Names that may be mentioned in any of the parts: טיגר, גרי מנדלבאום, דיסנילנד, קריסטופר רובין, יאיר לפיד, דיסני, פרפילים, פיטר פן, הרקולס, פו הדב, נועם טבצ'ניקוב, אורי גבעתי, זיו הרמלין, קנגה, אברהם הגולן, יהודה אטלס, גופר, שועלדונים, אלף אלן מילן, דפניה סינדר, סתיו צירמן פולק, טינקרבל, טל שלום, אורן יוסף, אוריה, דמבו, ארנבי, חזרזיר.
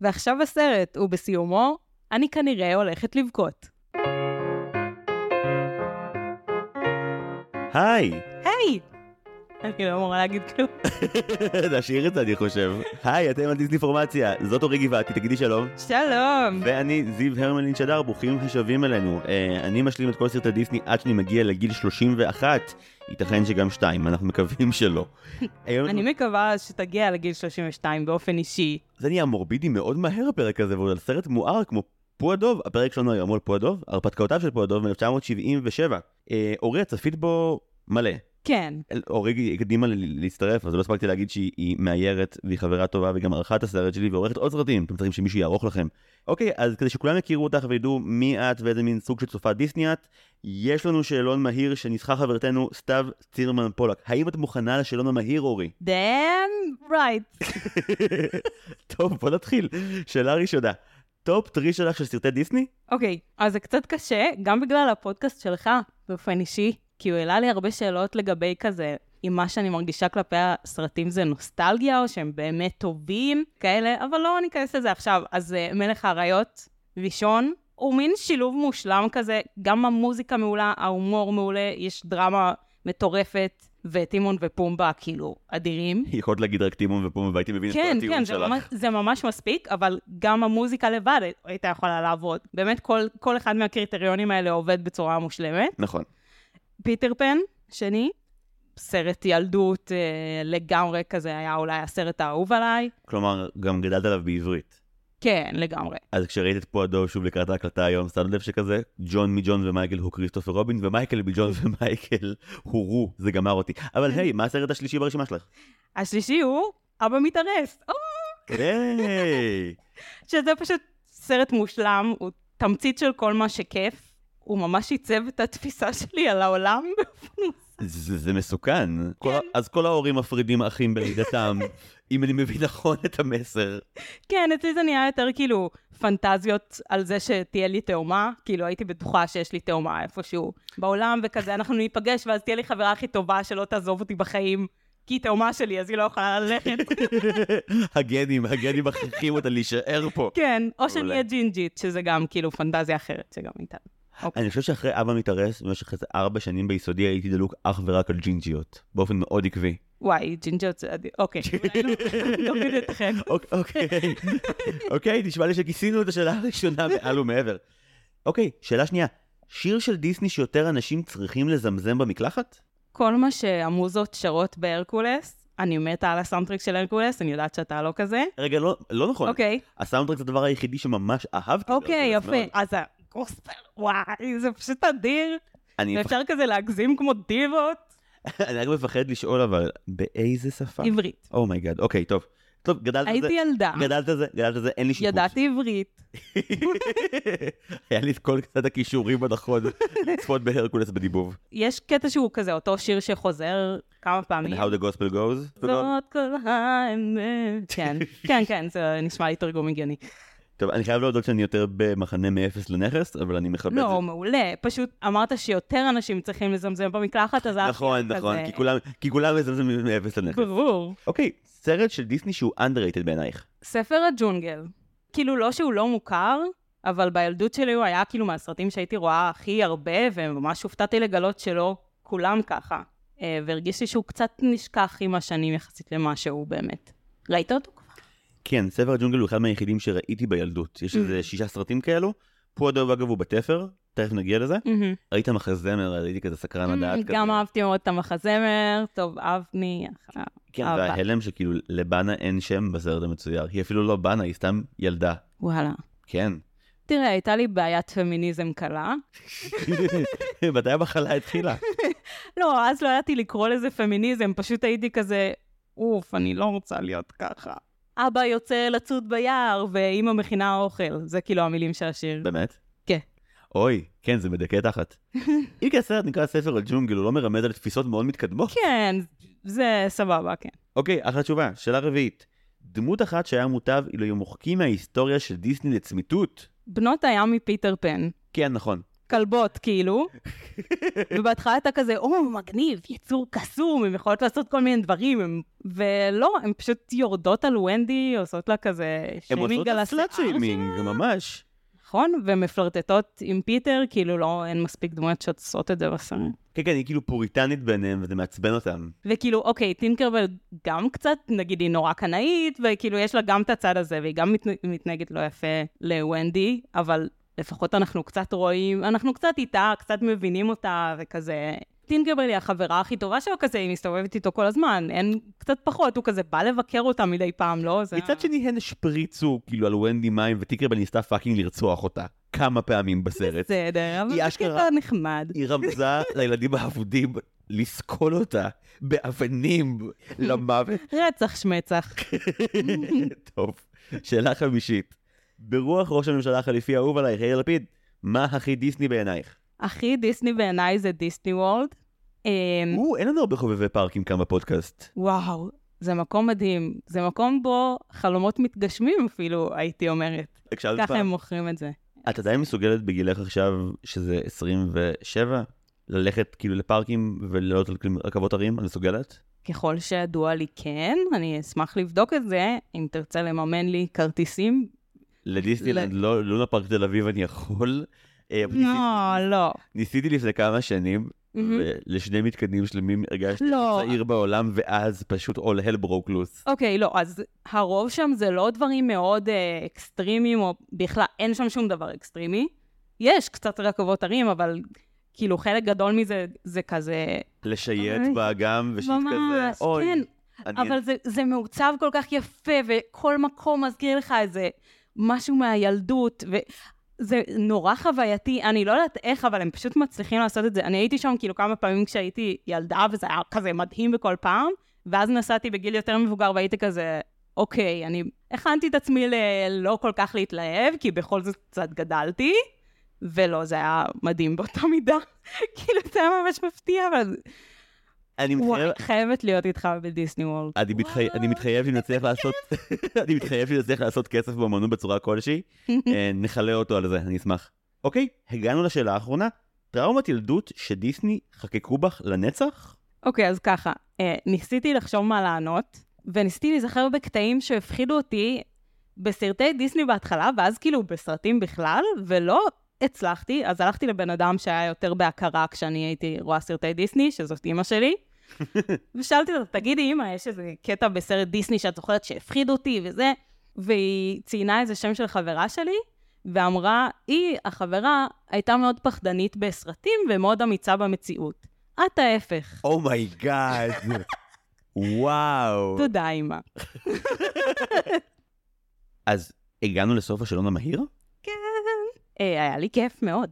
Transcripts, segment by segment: ועכשיו הסרט, ובסיומו, אני כנראה הולכת לבכות. היי! היי! אני לא אמורה להגיד כלום. נשאיר את זה, אני חושב. היי, אתם על דיסני פורמציה. זאת אורי גבעתי, תגידי שלום. שלום. ואני זיו הרמלין שדר, ברוכים השבים אלינו. אני משלים את כל סרטי דיסני עד שאני מגיע לגיל 31. ייתכן שגם 2, אנחנו מקווים שלא. אני מקווה שתגיע לגיל 32 באופן אישי. זה נהיה מורבידי מאוד מהר הפרק הזה, ועוד על סרט מואר כמו פו הדב. הפרק שלנו היום על פו הדב, הרפתקאותיו של פו הדב מ-1977. אוריה צפית בו מלא. כן. אורי הקדימה להצטרף, אז לא הספקתי להגיד שהיא מאיירת והיא חברה טובה וגם ערכת הסרט שלי ועורכת עוד סרטים. אתם צריכים שמישהו יערוך לכם. אוקיי, אז כדי שכולם יכירו אותך וידעו מי את ואיזה מין סוג של צופה דיסני את, יש לנו שאלון מהיר שניסחה חברתנו סתיו צירמן פולק. האם את מוכנה לשאלון המהיר, אורי? Damn right. טוב, בוא נתחיל. שאלה ראשונה. טופ 3 שלך של סרטי דיסני? אוקיי, אז זה קצת קשה, גם בגלל הפודקאסט שלך, באופן אישי. כי הוא העלה לי הרבה שאלות לגבי כזה, אם מה שאני מרגישה כלפי הסרטים זה נוסטלגיה, או שהם באמת טובים, כאלה, אבל לא ניכנס לזה עכשיו. אז מלך האריות, וישון, הוא מין שילוב מושלם כזה, גם המוזיקה מעולה, ההומור מעולה, יש דרמה מטורפת, וטימון ופומבה כאילו אדירים. יכולת להגיד רק טימון ופומבה, הייתי מבין את כל הטיעון שלך. כן, כן, זה ממש מספיק, אבל גם המוזיקה לבד הייתה יכולה לעבוד. באמת כל אחד מהקריטריונים האלה עובד בצורה מושלמת. נכון. פיטר פן, שני, סרט ילדות לגמרי כזה, היה אולי הסרט האהוב עליי. כלומר, גם גדלת עליו בעברית. כן, לגמרי. אז כשראית את פו הדב שוב לקראת ההקלטה היום, סתם לב שכזה, ג'ון מג'ון ומייקל הוא קריסטופר רובין, ומייקל מג'ון ומייקל הוא רו, זה גמר אותי. אבל היי, מה הסרט השלישי ברשימה שלך? השלישי הוא אבא מתארס. היי! שזה פשוט סרט מושלם, הוא תמצית של כל מה שכיף. הוא ממש ייצב את התפיסה שלי על העולם. זה מסוכן. אז כל ההורים מפרידים אחים בלידתם, אם אני מבין נכון את המסר. כן, אצלי זה נהיה יותר כאילו פנטזיות על זה שתהיה לי תאומה, כאילו הייתי בטוחה שיש לי תאומה איפשהו בעולם, וכזה אנחנו ניפגש, ואז תהיה לי חברה הכי טובה שלא תעזוב אותי בחיים, כי היא תאומה שלי, אז היא לא יכולה ללכת. הגנים מכריחים אותה להישאר פה. כן, או שנהיה ג'ינג'ית, שזה גם כאילו פנטזיה אחרת, שגם איתנו. אני חושב שאחרי אבא מתארס, במשך 4 שנים ביסודי הייתי דלוק אך ורק על ג'ינג'יות, באופן מאוד עקבי. וואי, ג'ינג'יות זה... אוקיי, נוריד אתכם. אוקיי, נשמע לי שכיסינו את השאלה הראשונה מעל ומעבר. אוקיי, שאלה שנייה. שיר של דיסני שיותר אנשים צריכים לזמזם במקלחת? כל מה שהמוזות שרות בהרקולס, אני מתה על הסאונדטרק של הרקולס, אני יודעת שאתה לא כזה. רגע, לא נכון. אוקיי. הסאונדטרק זה הדבר היחידי שממש אהבתי. אוקיי, יפה. אז וואי, זה פשוט אדיר. ואפשר כזה להגזים כמו דיבות. אני רק מפחד לשאול, אבל באיזה שפה? עברית. אומייגאד, אוקיי, טוב. טוב, גדלת על זה. הייתי ילדה. גדלת על זה, אין לי שיפוט. ידעתי עברית. היה לי את כל קצת הכישורים הנכון לצפות בהרקולס בדיבוב. יש קטע שהוא כזה, אותו שיר שחוזר כמה פעמים. And how the gospel goes. זאת כל האמת. כן, כן, כן, זה נשמע לי תרגום הגיוני. טוב, אני חייב להודות שאני יותר במחנה מ-0 לנכס, אבל אני מחבט. לא, מעולה. פשוט אמרת שיותר אנשים צריכים לזמזם במקלחת, אז... נכון, כי כולם מזמזמים מ-0 לנכס. ברור. אוקיי, סרט של דיסני שהוא underrated בעינייך. ספר הג'ונגל. כאילו לא שהוא לא מוכר, אבל בילדות שלי הוא היה כאילו מהסרטים שהייתי רואה הכי הרבה, וממש הופתעתי לגלות שלא כולם ככה. והרגיש לי שהוא קצת נשכח עם השנים יחסית למה שהוא באמת. ראית אותו? כן, ספר הג'ונגל הוא אחד מהיחידים שראיתי בילדות. יש איזה 6 סרטים כאלו. פו הדב, אגב, הוא בתפר. תכף נגיע לזה. ראית מחזמר, ראיתי כזה סקרן הדעת. גם אהבתי מאוד את המחזמר. טוב, אבני. כן, וההלם שכאילו לבנה אין שם בסרט המצויר. היא אפילו לא בנה, היא סתם ילדה. וואלה. כן. תראה, הייתה לי בעיית פמיניזם קלה. מתי המחלה התחילה? לא, אז לא הייתי לקרוא לזה פמיניזם. פשוט הייתי כזה, אוף, אני לא רוצה להיות ככה. אבא יוצא לצוד ביער, ואמא מכינה אוכל. זה כאילו המילים של השיר. באמת? כן. אוי, כן, זה מדכא תחת. אם כי הסרט נקרא ספר על ג'ונגל, הוא לא מרמז על תפיסות מאוד מתקדמות. כן, זה סבבה, כן. אוקיי, אחלה תשובה. שאלה רביעית. דמות אחת שהיה מוטב אילו יהיו מוחקים מההיסטוריה של דיסני לצמיתות. בנות הים מפיטר פן. כן, נכון. כלבות, כאילו. ובהתחלה אתה כזה, מגניב, יצור קסום, הם יכולות לעשות כל מיני דברים, ולא, הן פשוט יורדות על ונדי, עושות לה כזה שיימינג על הסלאט שיימינג, ממש. נכון, ומפלרטטות עם פיטר, כאילו לא, אין מספיק דמויות שעושות את זה בסרט. כן, היא כאילו פוריטנית ביניהם, וזה מעצבן אותם. וכאילו, אוקיי, טינקרבל גם קצת, נגיד, היא נורא קנאית, וכאילו יש לה גם את הצד הזה, והיא גם מתנגדת לא יפה לוונדי, אבל לפחות אנחנו קצת רואים, אנחנו קצת איתה, קצת מבינים אותה, וכזה. טינקרבל היא החברה הכי טובה שלו כזה, היא מסתובבת איתו כל הזמן, אין קצת פחות, הוא כזה בא לבקר אותה מדי פעם, לא? מצד שני, הן שפריצו כאילו על וונדי מים, וטינקרבל ניסתה פאקינג לרצוח אותה. כמה פעמים בסרט. בסדר, אבל זה קטע נחמד. היא רמזה לילדים האבודים לסקול אותה באבנים למוות. רצח שמצח. טוב, שאלה חמישית. ברוח ראש הממשלה החליפי האהוב עלייך, יאיר לפיד, מה הכי דיסני בעינייך? הכי דיסני בעיניי זה דיסני וורלד. אין לנו הרבה חובבי פארקים כאן בפודקאסט. וואו, זה מקום מדהים. זה מקום בו חלומות מתגשמים אפילו, הייתי אומרת. ככה הם מוכרים את זה. את עדיין מסוגלת בגילך עכשיו, שזה 27, ללכת כאילו לפארקים ולעלות על רכבות הרים? אני מסוגלת? ככל שידוע לי כן, אני אשמח לבדוק את זה, אם תרצה לממן לי כרטיסים. לדיסנילנד, לא לפארק תל אביב אני יכול. לא. ניסיתי לפני כמה שנים, לשני מתקדמים שלמים הרגשתי צעיר בעולם, ואז פשוט all hell broke loose. אוקיי, לא, אז הרוב שם זה לא דברים מאוד אקסטרימיים, או בכלל אין שם שום דבר אקסטרימי. יש קצת רכבות הרים, אבל כאילו חלק גדול מזה זה כזה... לשייט באגם ושיט כזה. ממש, כן. אבל זה מעוצב כל כך יפה, וכל מקום מזכיר לך איזה משהו מהילדות, ו... זה נורא חווייתי, אני לא יודעת איך, אבל הם פשוט מצליחים לעשות את זה. אני הייתי שם כאילו כמה פעמים כשהייתי ילדה, וזה היה כזה מדהים בכל פעם, ואז נסעתי בגיל יותר מבוגר, והייתי כזה, אוקיי, אני הכנתי את עצמי לא כל כך להתלהב, כי בכל זאת קצת גדלתי, ולא, זה היה מדהים באותה מידה. כאילו, זה היה ממש מפתיע, אבל... אני חייבת להיות איתך בדיסני וורלד. אני מתחייב שנצליח לעשות כסף באמנות בצורה כלשהי. נחלה אותו על זה, אני אשמח. אוקיי, הגענו לשאלה האחרונה. טראומת ילדות שדיסני חקקו בך לנצח? אוקיי, אז ככה. ניסיתי לחשוב מה לענות, וניסיתי להיזכר בקטעים שהפחידו אותי בסרטי דיסני בהתחלה, ואז כאילו בסרטים בכלל, ולא... הצלחתי, אז הלכתי לבן אדם שהיה יותר בהכרה כשאני הייתי רואה סרטי דיסני, שזאת אמא שלי, ושאלתי לה, תגידי אמא, יש איזה קטע בסרט דיסני שאת זוכרת שהפחיד אותי וזה, והיא ציינה איזה שם של חברה שלי, ואמרה, היא, החברה, הייתה מאוד פחדנית בסרטים ומאוד אמיצה במציאות. את ההפך. אומייגאד. וואו. תודה אמא. אז הגענו לסוף השאלון המהיר? כן. היה לי כיף מאוד.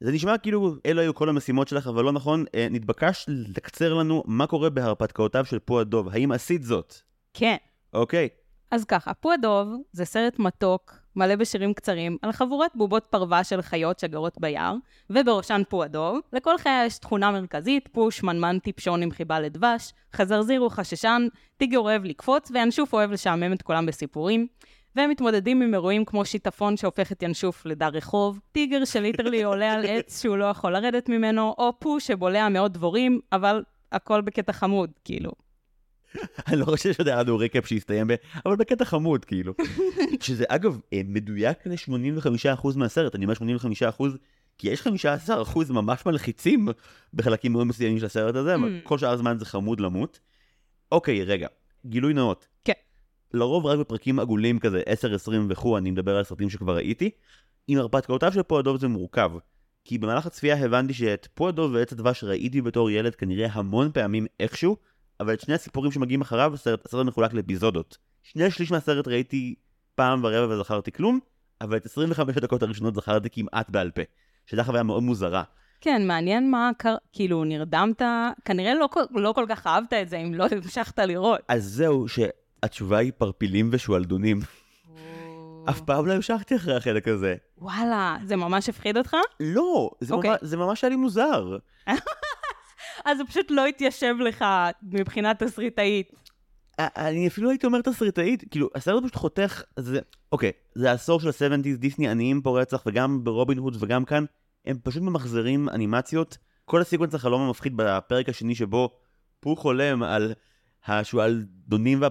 זה נשמע כאילו אלו היו כל המשימות שלך, אבל לא נכון. נתבקש לקצר לנו מה קורה בהרפתקאותיו של פו הדב. האם עשית זאת? כן. אוקיי. אז ככה, פו הדב זה סרט מתוק, מלא בשירים קצרים, על חבורת בובות פרווה של חיות שגרות ביער, ובראשן פו הדב. לכל חיה יש תכונה מרכזית, פו שמנמן טיפשון עם חיבה לדבש, חזרזיר הוא חששן, טיגר אוהב לקפוץ, ואנשוף אוהב לשעמם את כולם בסיפורים. והם מתמודדים עם אירועים כמו שיטפון שהופך את ינשוף לדר רחוב, טיגר שליטרלי עולה על עץ שהוא לא יכול לרדת ממנו, או פו שבולע מאוד דבורים, אבל הכל בקטע חמוד, כאילו. אני לא חושב שזה היה לנו ריקאפ שהסתיים אבל בקטע חמוד, כאילו. שזה, אגב, מדויק ל-85% מהסרט, אני אומר 85%, כי יש 15% ממש מלחיצים בחלקים מאוד מסוימים של הסרט הזה, אבל כל שאר הזמן זה חמוד למות. אוקיי, רגע, גילוי נאות. כן. לרוב רק בפרקים עגולים כזה, 10, 20 וכו, אני מדבר על סרטים שכבר ראיתי, עם הרפתקאותיו של פו הדב זה מורכב, כי במהלך הצפייה הבנתי שאת פו הדב ועץ הדבש ראיתי בתור ילד כנראה המון פעמים איכשהו, אבל את שני הסיפורים שמגיעים אחריו, הסרט מחולק לאפיזודות. 2/3 מהסרט ראיתי פעם ורבע וזכרתי כלום, אבל את 25 הדקות הראשונות זכרתי כמעט בעל פה, שזו חוויה מאוד מוזרה. כן, מעניין מה, כאילו נרדמת, כנראה לא כל כך אהבת את זה, אם לא המשכת לראות. אז זהו ש... התשובה היא פרפילים ושואלדונים. אף פעם לא המשכתי אחרי החלק הזה. וואלה, זה ממש הפחיד אותך? לא, זה ממש היה לי מוזר. אז זה פשוט לא התיישב לך מבחינת תסריטאית. אני אפילו הייתי אומר תסריטאית, כאילו, הסרט פשוט חותך, אוקיי, זה העשור של ה-70s, דיסני עניים פה רצח, וגם ברובין הוד וגם כאן, הם פשוט ממחזרים אנימציות. כל הסיקוונס החלום המפחיד בפרק השני שבו פו חולם על השואלדונים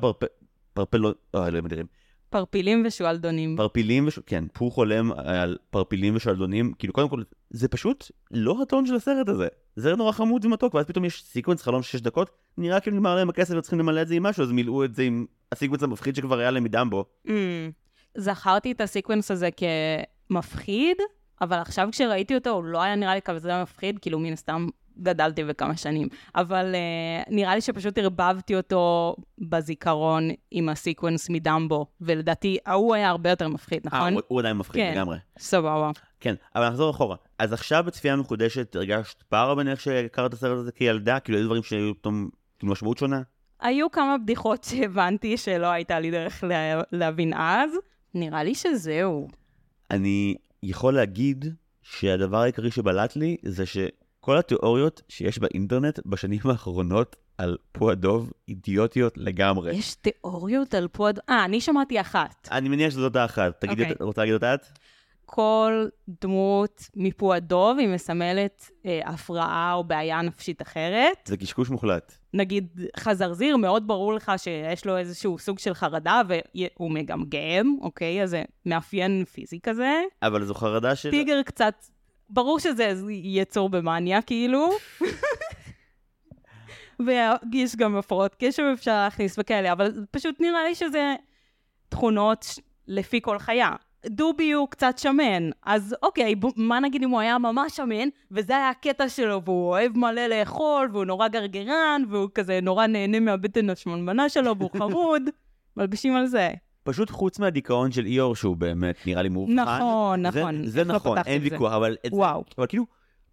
פו חולם על פרפילים ושואלדונים, כאילו קודם כל, זה פשוט לא הטון של הסרט הזה. זה נורא חמוד ומתוק, ואז פתאום יש סיקוונס חלום 6 דקות, נראה כאילו נגמר להם הכסף וצריכים למלא את זה עם משהו, אז מילאו את זה עם הסיקוונס המפחיד שכבר היה להם מדם בו. זכרתי את הסיקוונס הזה כמפחיד, אבל עכשיו כשראיתי אותו, הוא לא היה נראה לי כזה מפחיד, כאילו מן הסתם גדלתי בכמה שנים, אבל נראה לי שפשוט הרבבתי אותו בזיכרון עם הסיקוונס מדמבו, ולדעתי, הוא היה הרבה יותר מפחיד, נכון? הוא עדיין מפחיד, לגמרי. סבבה. כן, אבל נחזור אחורה. אז עכשיו בצפייה המחודשת הרגשת פער בין איך שהכרת את הסרט הזה כילדה, כאילו היו דברים שהיו פתאום משמעות שונה? היו כמה בדיחות שהבנתי שלא הייתה לי דרך להבין אז, נראה לי שזהו. אני יכול להגיד שהדבר העיקרי שבלט לי זה שכל התיאוריות שיש באינטרנט בשנים האחרונות על פו הדב אידיוטיות לגמרי. יש תיאוריות על פו הדב? אני שמעתי אחת. אני מניח שזאת האחת. רוצה להגיד אותה את? כל דמות מפו הדב היא מסמלת הפרעה או בעיה נפשית אחרת. זה קשקוש מוחלט. נגיד חזרזיר, מאוד ברור לך שיש לו איזשהו סוג של חרדה, והוא מגמגם, אוקיי? אז זה מאפיין פיזי כזה. אבל זו חרדה של... טיגר קצת... ברור שזה יצור במאניה, כאילו. ויש גם הפרעות קשב אפשר להכניס וכאלה, אבל פשוט נראה לי שזה תכונות לפי כל חיה. דובי הוא קצת שמן, אז אוקיי, מה נגיד אם הוא היה ממש שמן, וזה היה הקטע שלו, והוא אוהב מלא לאכול, והוא נורא גרגרן, והוא כזה נורא נהנה מהבטן השמנמנה שלו, והוא חמוד, מלבישים על זה. פשוט חוץ מהדיכאון של איור, שהוא באמת נראה לי מאובחן. נכון, נכון. זה נכון, אין ויכוח, אבל כאילו,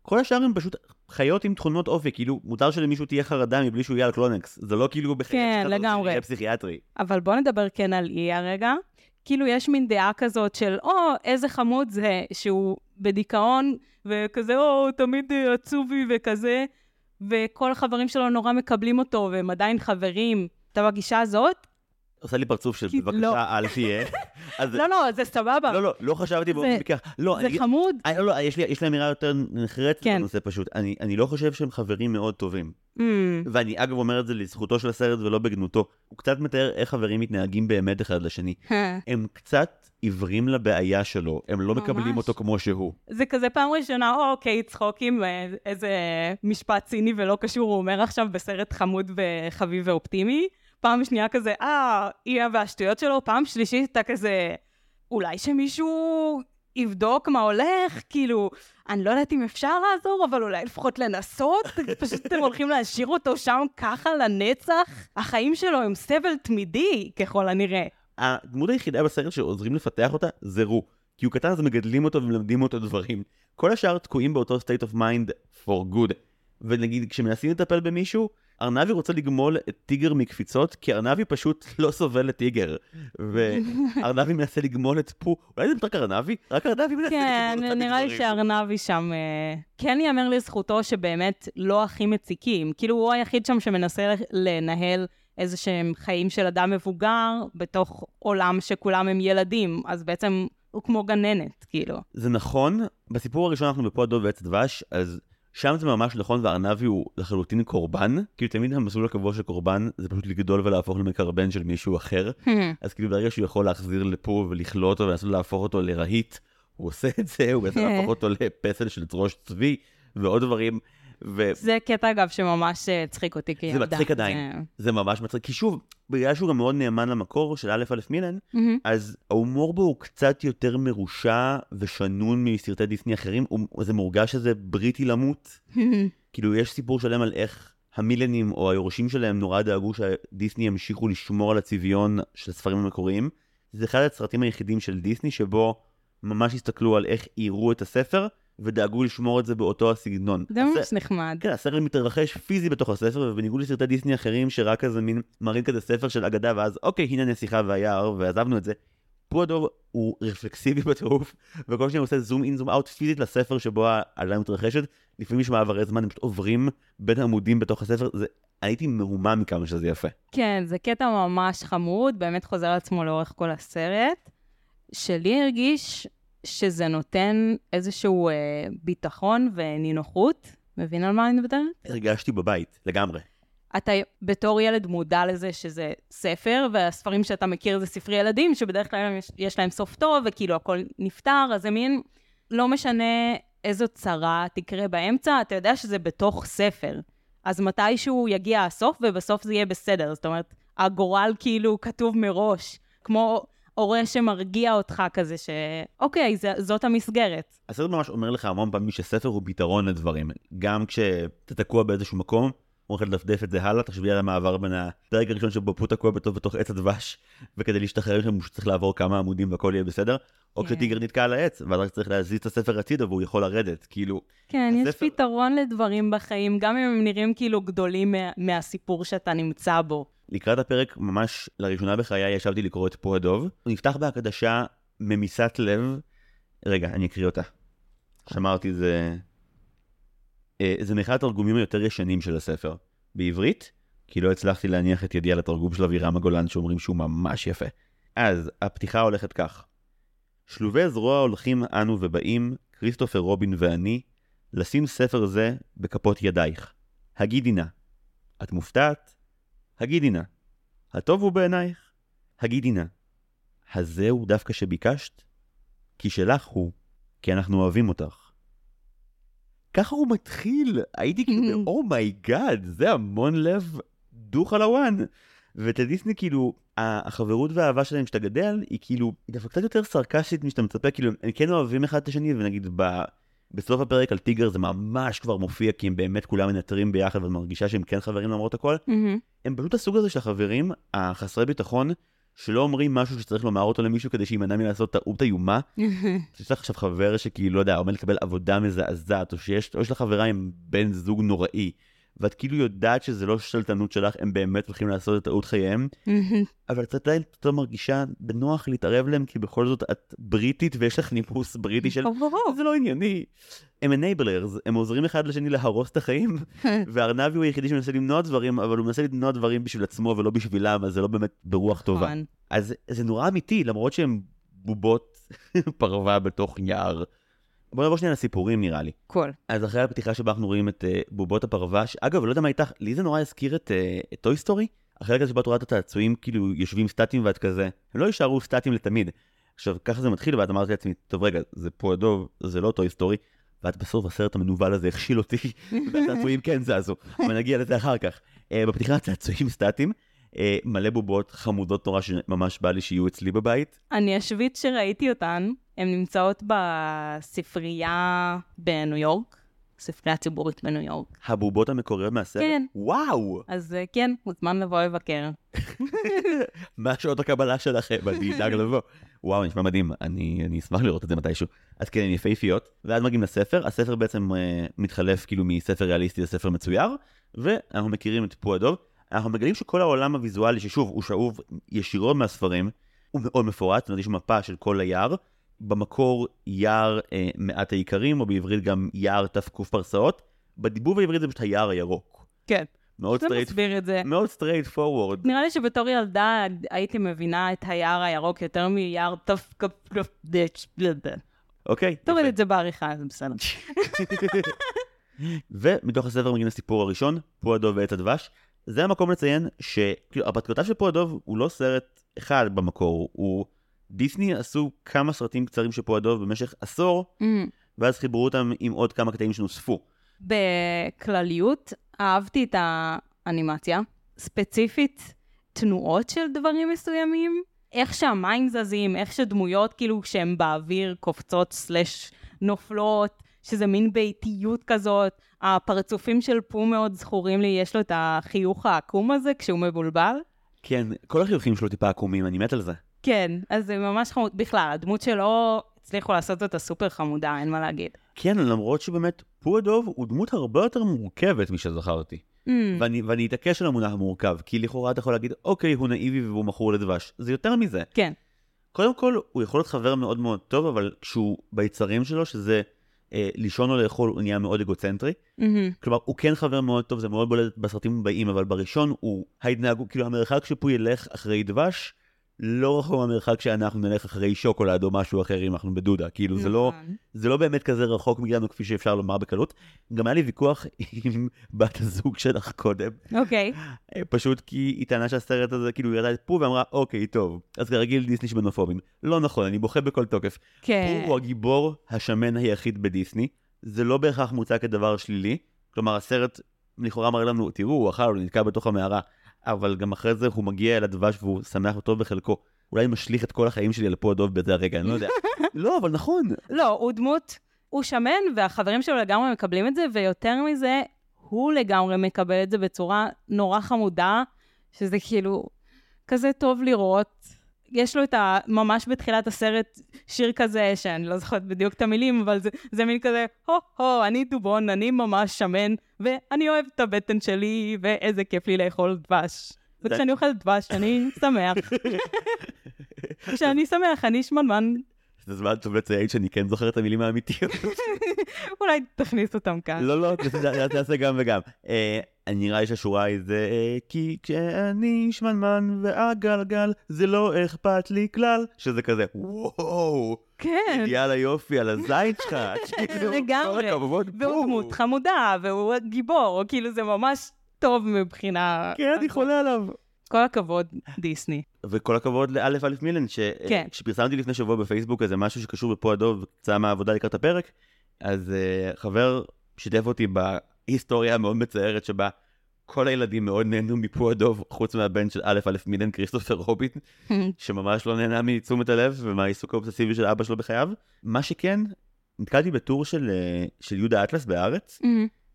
כל השאר הם פשוט חיות עם תכונות אופי, כאילו מותר שלמישהו תהיה חרדה מבלי שהוא יהיה על קלונקס, זה לא כאילו בחיים פסיכיאטרי. אבל בוא נדבר כן על איור רגע. כאילו יש מין דעה כזאת של, איזה חמוד זה, שהוא בדיכאון, וכזה, תמיד עצובי וכזה, וכל החברים שלו נורא מקבלים אותו, והם עדיין חברים. אתה בגישה הזאת? עושה לי פרצוף של בבקשה, אל תהיה. לא, זה סבבה. לא חשבתי באופן בכך. זה חמוד. לא, יש לי אמירה יותר נחרצת בנושא פשוט. אני לא חושב שהם חברים מאוד טובים. ואני אגב אומר את זה לזכותו של הסרט ולא בגנותו. הוא קצת מתאר איך חברים מתנהגים באמת אחד לשני. הם קצת עיוורים לבעיה שלו. הם לא מקבלים אותו כמו שהוא. זה כזה פעם ראשונה, אוקיי, צחוקים, איזה משפט ציני ולא קשור. הוא אומר עכשיו בסרט חמוד וחביב ואופטימי. פעם שנייה כזה, היא והשטויות שלו, פעם שלישית אתה כזה, אולי שמישהו יבדוק מה הולך, כאילו, אני לא יודעת אם אפשר לעזור, אבל אולי לפחות לנסות, פשוט אתם הולכים להשאיר אותו שם ככה לנצח, החיים שלו הם סבל תמידי, ככל הנראה. הדמות היחידה בסרט שעוזרים לפתח אותה, זה רו, כי הוא קטן אז מגדלים אותו ומלמדים אותו דברים, כל השאר תקועים באותו state of mind for good, ונגיד כשמנסים לטפל במישהו, ארנבי רוצה לגמול את טיגר מקפיצות, כי ארנבי פשוט לא סובל את טיגר. וארנבי מנסה לגמול את פו. אולי זה מתרק ארנבי? רק ארנבי מנסה לגמול את הדברים. כן, נראה לי שארנבי שם... כן יאמר לזכותו שבאמת לא הכי מציקים. כאילו הוא היחיד שם שמנסה לנהל איזה שהם חיים של אדם מבוגר, בתוך עולם שכולם הם ילדים. אז בעצם הוא כמו גננת, כאילו. זה נכון. בסיפור הראשון אנחנו בפו הדב ועץ דבש, אז... שם זה ממש נכון, והארנבי הוא לחלוטין קורבן, כאילו תמיד המסלול הקבוע של קורבן, זה פשוט לגדול ולהפוך למקרבן של מישהו אחר, אז כאילו ברגע שהוא יכול להחזיר לפו ולכלוא אותו, ולנסות להפוך אותו לרהיט, הוא עושה את זה, הוא בעצם להפוך אותו לפסל של צרוש צבי, ועוד דברים. זה קטע אגב שממש צחיק אותי כידע. זה מצחיק עדיין, זה ממש מצחיק, כי שוב, בגלל שהוא גם מאוד נאמן למקור של אלף מילן, אז ההומור בו הוא קצת יותר מרושע ושנון מסרטי דיסני אחרים, זה מורגש שזה בריטי למות, כאילו יש סיפור שלם על איך המילנים או היורשים שלהם נורא דאגו שדיסני ימשיכו לשמור על הצביון של הספרים המקוריים, זה אחד הסרטים היחידים של דיסני שבו ממש הסתכלו על איך עירו את הספר, ודאגו לשמור את זה באותו הסגנון. זה ממש נחמד. כן, הסרט מתרחש פיזי בתוך הספר, ובניגוד לסרטי דיסני אחרים, שרק איזה מין מראים כזה ספר של אגדה, ואז אוקיי, הנה נסיכה והיער, ועזבנו את זה. פה הדב הוא רפלקסיבי בטירוף, וכל שניה הוא עושה זום אין, זום אאוט פיזית לספר שבו העלייה מתרחשת, לפעמים יש מעברי זמן, הם פשוט עוברים בין עמודים בתוך הספר, הייתי מהומה מכמה שזה יפה. כן, זה קטע ממש חמוד, באמת חוזר עצמו לאורך כל הסרט. שלי הרגיש שזה נותן איזשהו ביטחון ונינוחות. מבין על מה אני מדברת? הרגשתי בבית, לגמרי. אתה בתור ילד מודע לזה שזה ספר, והספרים שאתה מכיר זה ספרי ילדים, שבדרך כלל יש להם סוף טוב, וכאילו הכל נפטר, אז זה מין לא משנה איזו צרה תקרה באמצע, אתה יודע שזה בתוך ספר. אז מתישהו יגיע הסוף, ובסוף זה יהיה בסדר. זאת אומרת, הגורל כאילו כתוב מראש, כמו הורה שמרגיע אותך כזה, שאוקיי, זאת המסגרת. הספר ממש אומר לך המון פעמים שספר הוא ביתרון לדברים. גם כשאתה תקוע באיזשהו מקום, הוא הולך לדפדף את זה הלאה, תחשבי על המעבר בין הדרג הראשון שבו פו תקוע בתוך עץ הדבש, וכדי להשתחרר שם צריך לעבור כמה עמודים והכל יהיה בסדר, או כשטיגר נתקע על העץ, ואז רק צריך להזיז את הספר הצידה והוא יכול לרדת, כאילו... כן, הספר... יש פתרון לדברים בחיים, גם אם הם נראים כאילו גדולים מהסיפור שאתה נמצא בו. לקראת הפרק ממש לראשונה בחיי ישבתי לקרוא את פו הדב, הוא נפתח בהקדשה ממיסת לב, רגע, אני אקריא אותה. שמרתי זה... זה מאחד התרגומים היותר ישנים של הספר. בעברית, כי לא הצלחתי להניח את ידי על התרגום של אברהם הגולן שאומרים שהוא ממש יפה. אז, הפתיחה הולכת כך. שלובי זרוע הולכים אנו ובאים, קריסטופר רובין ואני, לשים ספר זה בכפות ידייך. הגידי נא. את מופתעת? הגידי נא. הטוב הוא בעינייך? הגידי נא. הזהו דווקא שביקשת? כי שלך הוא, כי אנחנו אוהבים אותך. ככה הוא מתחיל, הייתי כאילו, אומייגאד, זה המון לב דוח על הוואן. ותדיסני כאילו, החברות והאהבה שלהם שאתה גדל, היא כאילו, היא דווקא קצת יותר סרקשית משאתה מצפה, כאילו, הם כן אוהבים אחד את השני, ונגיד, בסוף הפרק על טיגר זה ממש כבר מופיע, כי הם באמת כולם מנטרים ביחד, ואת מרגישה שהם כן חברים למרות הכל. הם פשוט הסוג הזה של החברים, החסרי ביטחון, שלא אומרים משהו שצריך לומר אותו למישהו כדי שימנע מלעשות טעות איומה. יש לך עכשיו חבר שכאילו, לא יודע, עומד לקבל עבודה מזעזעת, או שיש לך חברה עם בן זוג נוראי, ואת כאילו יודעת שזה לא שלטנות שלך, הם באמת הולכים לעשות את טעות חייהם, אבל קצת אתה מרגישה בנוח להתערב להם, כי בכל זאת את בריטית, ויש לך ניפוס בריטי של... זה לא ענייני. הם enablers, הם עוזרים אחד לשני להרוס את החיים, והארנבי הוא היחידי שמנסה למנוע דברים, אבל הוא מנסה למנוע דברים בשביל עצמו ולא בשבילם, אז זה לא באמת ברוח טובה. אז זה נורא אמיתי, למרות שהם בובות פרווה בתוך יער. בוא נעבור שנייה לסיפורים, נראה לי. אז אחרי הפתיחה שבה אנחנו רואים את בובות הפרווה, אגב, לא יודע מה איתך, לי זה נורא הזכיר את טוי סטורי, אחרי כזה שבה תורת התעצועים כאילו יושבים סטטים ועד כזה, הם לא יישארו סטטים לתמיד. עכשיו, ככה זה מתחיל, ואת אמרת לעצמי, טוב רגע, זה פו הדב, זה לא טוי סטורי, ואת בסוף הסרט המנובל הזה הכשיל אותי, והצעצועים כן זזו, אבל נגיע לזה אחר כך. בפתיחה הצעצועים סטטים, מלא בובות חמודות נורא שממש בא לי שיהיו אצלי בבית. אני אשווית שראיתי אותן, הן נמצאות בספרייה בניו יורק, ספרייה ציבורית בניו יורק. הבובות המקוריות מהסרט? כן. וואו! אז כן, מוזמן לבוא לבקר. מה שעות הקבלה שלכם, אני אדאג לבוא. וואו, נשמע מדהים, אני אשמח לראות את זה מתישהו. אז כן, הן יפהפיות, ואז מגיעים לספר, הספר בעצם מתחלף כאילו מספר ריאליסטי לספר מצויר, ואנחנו מכירים את פו הדב, אנחנו מגלים שכל העולם הוויזואלי, ששוב, הוא שאוב ישירות מהספרים, הוא מאוד מפורט, זאת אומרת, יש מפה של כל היער, במקור יער מעט העיקרים, או בעברית גם יער תפקוף פרסאות, בדיבוב העברית זה פשוט היער הירוק. כן. מאוד סטרייט פורוורד. נראה לי שבתור ילדה הייתי מבינה את היער הירוק יותר מיער תפקוף... אוקיי. תורד את זה בעריכה, זה בסדר. ומתוך הספר מגיע הסיפור הראשון, פו הדב ועץ הדבש, זה המקום לציין שהרפתקאותיו של פו הדב הוא לא סרט אחד במקור, הוא... דיסני עשו כמה סרטים קצרים של פו הדב במשך עשור, ואז חיברו אותם עם עוד כמה קטעים שנוספו. בכלליות, אהבתי את האנימציה, ספציפית תנועות של דברים מסוימים, איך שהמים זזים, איך שדמויות כאילו כשהם באוויר קופצות סלש נופלות, שזה מין ביתיות כזאת, הפרצופים של פו מאוד זכורים לי, יש לו את החיוך העקום הזה כשהוא מבולבל. כן, כל החיוכים שלו טיפה עקומים, אני מת על זה. כן, אז זה ממש חמוד. בכלל, הדמות שלו הצליחו לעשות אותה סופר חמודה, אין מה להגיד. כן, למרות שבאמת פו הדב הוא דמות הרבה יותר מורכבת משזכרתי. ואני אתעקש על המונח מורכב, כי לכאורה אתה יכול להגיד, אוקיי, הוא נאיבי והוא מכור לדבש. זה יותר מזה. כן. קודם כל, הוא יכול להיות חבר מאוד מאוד טוב, אבל כשהוא ביצרים שלו, שזה לישון או לאכול, הוא נהיה מאוד אגוצנטרי. כלומר, הוא כן חבר מאוד טוב, זה מאוד בולט בסרטים הבאים, אבל בראשון הוא ההתנהגות, כאילו המרחק שפו ילך אחרי דבש, לא רחוק מהמרחק שאנחנו נלך אחרי שוקולד או משהו אחר אם אנחנו בדודה, כאילו זה לא באמת כזה רחוק מגרנו כפי שאפשר לומר בקלות. גם היה לי ויכוח עם בת הזוג שלך קודם, פשוט כי היא טענה שהסרט הזה, כאילו היא ראתה את פו ואמרה אוקיי טוב, אז כרגיל דיסני שבנופובים. לא נכון, אני בוכה בכל תוקף. פו הוא הגיבור השמן היחיד בדיסני, זה לא בהכרח מוצא כדבר שלילי, כלומר הסרט לכאורה מראה לנו, תראו הוא אכל, הוא נתקע בתוך המערה, אבל גם אחרי זה הוא מגיע אל הדבש והוא שמח וטוב בחלקו. אולי משליך את כל החיים שלי על פו הדב בזה הרגע, אני לא יודע. לא, אבל נכון. לא, הוא דמות, הוא שמן, והחברים שלו לגמרי מקבלים את זה, ויותר מזה, הוא לגמרי מקבל את זה בצורה נורא חמודה, שזה כאילו כזה טוב לראות. יש לו את ממש בתחילת הסרט שיר כזה, שאני לא זוכרת בדיוק את המילים, אבל זה מין כזה, הו, אני דובון, אני ממש שמן, ואני אוהב את הבטן שלי, ואיזה כיף לי לאכול דבש. וכשאני אוכל דבש, אני שמח. כשאני שמח, אני שמנמן. זה זמן טוב לציין שאני כן זוכר את המילים האמיתיות. אולי תכניס אותם כאן. לא, תעשה גם וגם. נראה לי שהשורה היא זה, כי כשאני שמנמן והגלגל, זה לא אכפת לי כלל, שזה כזה, וואו, יאללה יופי על הזית שלך. לגמרי, והוא דמות חמודה, והוא גיבור, כאילו זה ממש טוב מבחינה... כן, אני חולה עליו. כל הכבוד, דיסני. וכל הכבוד לאלף אלן מילן, שפרסמתי לפני שבוע בפייסבוק, איזה משהו שקשור בפו הדב, קצה מהעבודה לקראת הפרק, אז חבר שיתף אותי היסטוריה מאוד מצערת שבה כל הילדים מאוד נהנו מפו הדב, חוץ מהבן של אלף אלן מילן, קריסטופר רובין, שממש לא נהנה מתשומת הלב ומהעיסוק האובססיבי של אבא שלו בחייו. מה שכן, נתקלתי בטור של יהודה אטלס בארץ,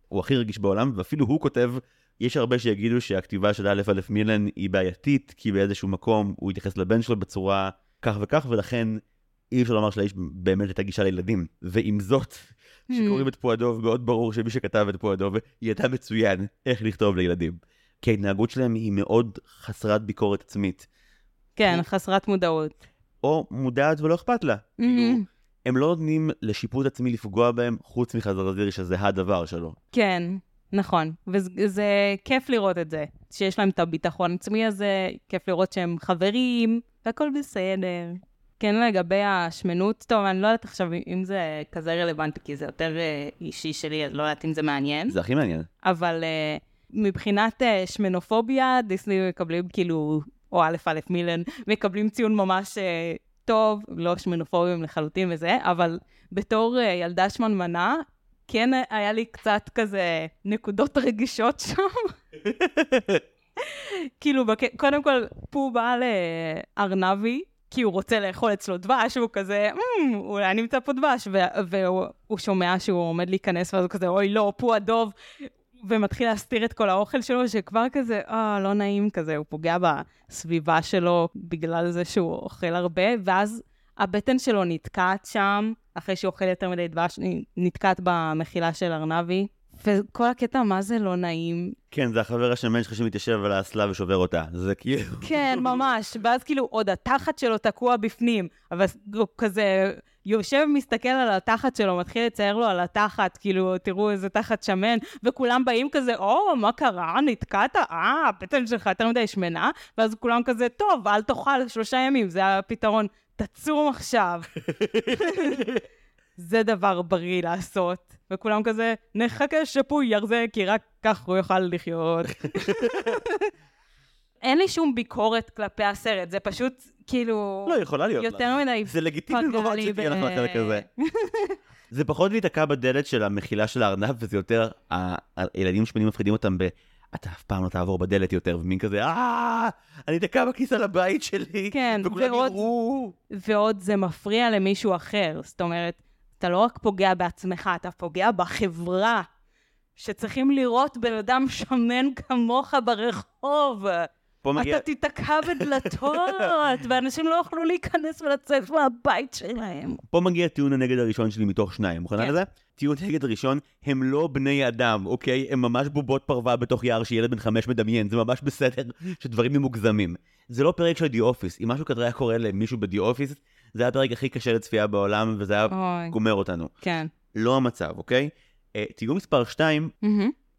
הוא הכי רגיש בעולם, ואפילו הוא כותב, יש הרבה שיגידו שהכתיבה של אלף אלן מילן היא בעייתית, כי באיזשהו מקום הוא התייחס לבן שלו בצורה כך וכך, ולכן אי אפשר לומר שלאיש באמת הייתה גישה לילדים. ועם זאת, שקוראים את פו הדב, מאוד ברור שמי שכתב את פו הדב ידע מצוין איך לכתוב לילדים. כי ההתנהגות שלהם היא מאוד חסרת ביקורת עצמית. כן, חסרת מודעות. או מודעת ולא אכפת לה. הם לא נותנים לשיפוט עצמי לפגוע בהם, חוץ מחזרזירי שזה הדבר שלו. כן, נכון. וזה כיף לראות את זה. שיש להם את הביטחון עצמי הזה, כיף לראות שהם חברים, והכל בסדר. כן, לגבי השמנות, טוב, אני לא יודעת עכשיו אם זה כזה רלוונטי, כי זה יותר אישי שלי, אז לא יודעת אם זה מעניין. זה הכי מעניין. אבל מבחינת שמנופוביה, דיסני מקבלים כאילו, או אלף אלף מילן, מקבלים ציון ממש טוב, לא שמנופובים לחלוטין וזה, אבל בתור ילדה שמנמנה, כן היה לי קצת כזה נקודות רגישות שם. כאילו, קודם כל, פו בא לארנבי, כי הוא רוצה לאכול אצלו דבש, והוא כזה, אולי נמצא פה דבש, והוא שומע שהוא עומד להיכנס, ואז הוא כזה, אוי לא, פו הדב, ומתחיל להסתיר את כל האוכל שלו, שכבר כזה, לא נעים כזה, הוא פוגע בסביבה שלו, בגלל זה שהוא אוכל הרבה, ואז הבטן שלו נתקעת שם, אחרי שהוא אוכל יותר מדי דבש, נתקעת במחילה של ארנבי, וכל הקטע, מה זה לא נעים? כן, זה החבר השמן שלך שמתיישב על האסלה ושובר אותה. זה כאילו... כן, ממש. ואז כאילו עוד התחת שלו תקוע בפנים, אבל הוא כזה יושב מסתכל על התחת שלו, מתחיל לצייר לו על התחת, כאילו תראו איזה תחת שמן, וכולם באים כזה, מה קרה? נתקעת? הפטל שלך יותר מדי שמנה? ואז כולם כזה, טוב, אל תאכל 3 ימים, זה הפתרון. תצום עכשיו. זה דבר בריא לעשות. וכולם כזה, נחכה שפוי ירזה, כי רק כך הוא יוכל לחיות. אין לי שום ביקורת כלפי הסרט, זה פשוט כאילו... לא, יכולה להיות לה. יותר מדי... זה לגיטימי נורא שתהיה לך לחלק כזה. זה פחות להתעקע בדלת של המחילה של הארנב, וזה יותר, הילדים שמנים מפחידים אותם ב... אתה אף פעם לא תעבור בדלת יותר, ומין כזה, אני תקע בכיס על הבית שלי, כן, ועוד זה מפריע למישהו אחר, זאת אומרת, אתה לא רק פוגע בעצמך, אתה פוגע בחברה, שצריכים לראות בן אדם שמן כמוך ברחוב, אתה תתקע בדלתות, ואנשים לא יוכלו להיכנס ולצאת מהבית שלהם. פה מגיע טיעון הנגד הראשון שלי מתוך 2, מוכנה לזה? טיעון הנגד הראשון, הם לא בני אדם, אוקיי? הם ממש בובות פרווה בתוך יער שילד בן 5 מדמיין, זה ממש בסדר שדברים הם מוגזמים. זה לא פרק של די אופיס, אם משהו כדרה קורה למישהו בדי אופיס, זה היה הפרק הכי קשה לצפייה בעולם, וזה היה גומר אותנו. כן. לא המצב, אוקיי? טיעון מספר 2,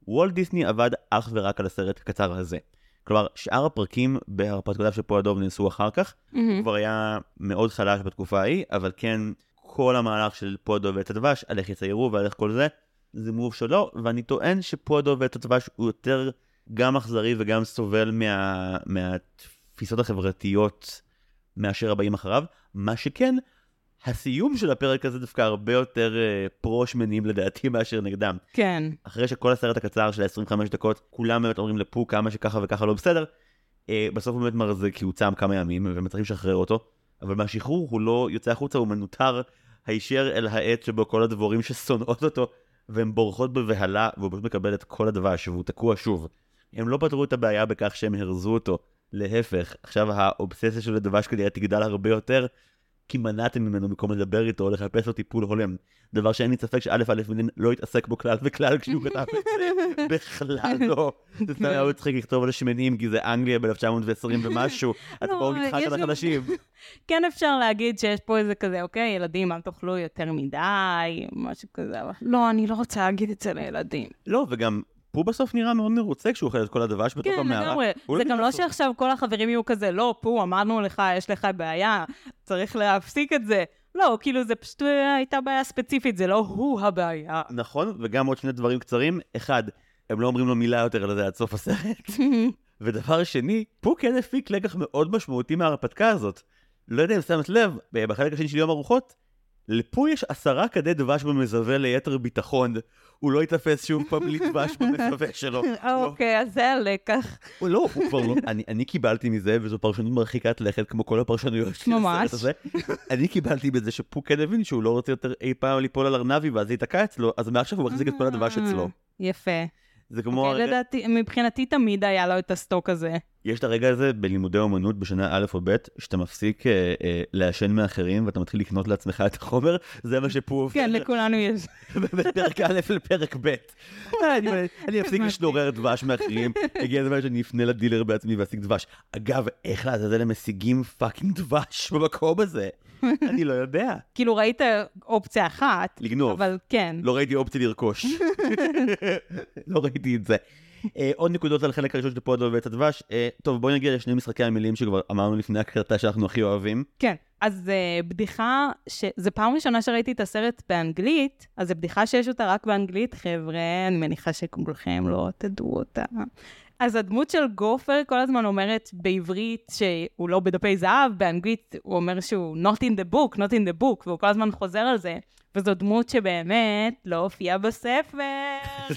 וולט דיסני עבד אך ורק על הסרט הקצר הזה. כלומר, שאר הפרקים בהרפתקאותיו של פו הדב נעשו אחר כך, הוא כבר היה מאוד חלש בתקופה ההיא, אבל כן, כל המהלך של פו הדב ואת הדבש, על איך יציירו ועל איך כל זה, זה מוב שלו, ואני טוען שפו הדב ואת הדבש הוא יותר גם אכזרי וגם סובל מהתפיסות החברתיות מאשר הבאים אחריו, מה שכן, הסיום של הפרק הזה דווקא הרבה יותר פרושמנים לדעתי מאשר נגדם. כן. אחרי שכל הסרט הקצר של 25 דקות, כולם באמת אומרים לפו כמה שככה וככה לא בסדר, בסוף הוא באמת מרזה כי הוא צם כמה ימים ומצליחים לשחרר אותו, אבל מהשחרור הוא לא יוצא החוצה, הוא מנותר הישר אל העט שבו כל הדבורים ששונאות אותו, והן בורחות בבהלה, והוא פשוט מקבל את כל הדבש והוא תקוע שוב. הם לא פתרו את הבעיה בכך שהם הרזו אותו, להפך, עכשיו האובססיה של הדבש כנראה תגדל הרבה יותר, כי מנעתם ממנו מקום לדבר איתו, לחפש לו טיפול הולם. דבר שאין לי ספק שאלף אלף מילן לא התעסק בו כלל וכלל כשהוא כתב את זה. בכלל לא. זה סתם היה מצחיק לכתוב על השמנים, כי זה אנגליה ב-1920 ומשהו. אז בואו נדחק על החדשים. כן אפשר להגיד שיש פה איזה כזה, אוקיי, ילדים, אל תאכלו יותר מדי, משהו כזה. לא, אני לא רוצה להגיד את זה לילדים. לא, וגם... פו בסוף נראה מאוד נרוצה כשהוא אוכל את כל הדבש בתוך המערה. זה גם לא שעכשיו כל החברים יהיו כזה, לא, פו, אמרנו לך, יש לך בעיה, צריך להפסיק את זה. לא, כאילו זה פשוט הייתה בעיה ספציפית, זה לא הוא הבעיה. נכון, וגם עוד שני דברים קצרים. אחד, הם לא אומרים לו מילה יותר על זה עד סוף הסרט. ודבר שני, פו כן הפיק לקח מאוד משמעותי מההרפתקה הזאת. לא יודע אם שמת לב, בחלק השני של יום ארוחות, לפו יש 10 כדי דבש במזווה ליתר ביטחון. הוא לא יתפס שום פעם לדבש במזווה שלו. אוקיי, אז זה הלקח. לא, הוא כבר לא. אני קיבלתי מזה, וזו פרשנות מרחיקת לכת, כמו כל הפרשנויות של הסרט הזה. אני קיבלתי בזה שפו כן הבין שהוא לא רוצה יותר אי פעם ליפול על ארנבי, ואז זה יתקע אצלו, אז מעכשיו הוא מחזיק את כל הדבש אצלו. יפה. זה כמו... לדעתי, מבחינתי תמיד היה לו את הסטוק הזה. יש את הרגע הזה בלימודי אומנות בשנה א' או ב', שאתה מפסיק לעשן מאחרים, ואתה מתחיל לקנות לעצמך את החומר, זה מה שפו... כן, לכולנו יש. בפרק א' לפרק ב'. אני אפסיק לשנורר דבש מאחרים, הגיע הזמן שאני אפנה לדילר בעצמי ואפסיק דבש. אגב, איך לעזאזל הם משיגים פאקינג דבש במקום הזה? אני לא יודע. כאילו ראית אופציה אחת. לגנוב. אבל כן. לא ראיתי אופציה לרכוש. לא ראיתי את זה. עוד נקודות על חלק הראשון של פו הדב ואת הדבש. טוב, בואי נגיע לשני משחקי המילים שכבר אמרנו לפני הקרטה שאנחנו הכי אוהבים. כן. אז בדיחה, זה פעם ראשונה שראיתי את הסרט באנגלית, אז זה בדיחה שיש אותה רק באנגלית, חבר'ה, אני מניחה שכולכם לא תדעו אותה. אז הדמות של גופר כל הזמן אומרת בעברית שהוא לא בדפי זהב, באנגלית הוא אומר שהוא not in the book, not in the book, והוא כל הזמן חוזר על זה. וזו דמות שבאמת לא הופיעה בספר.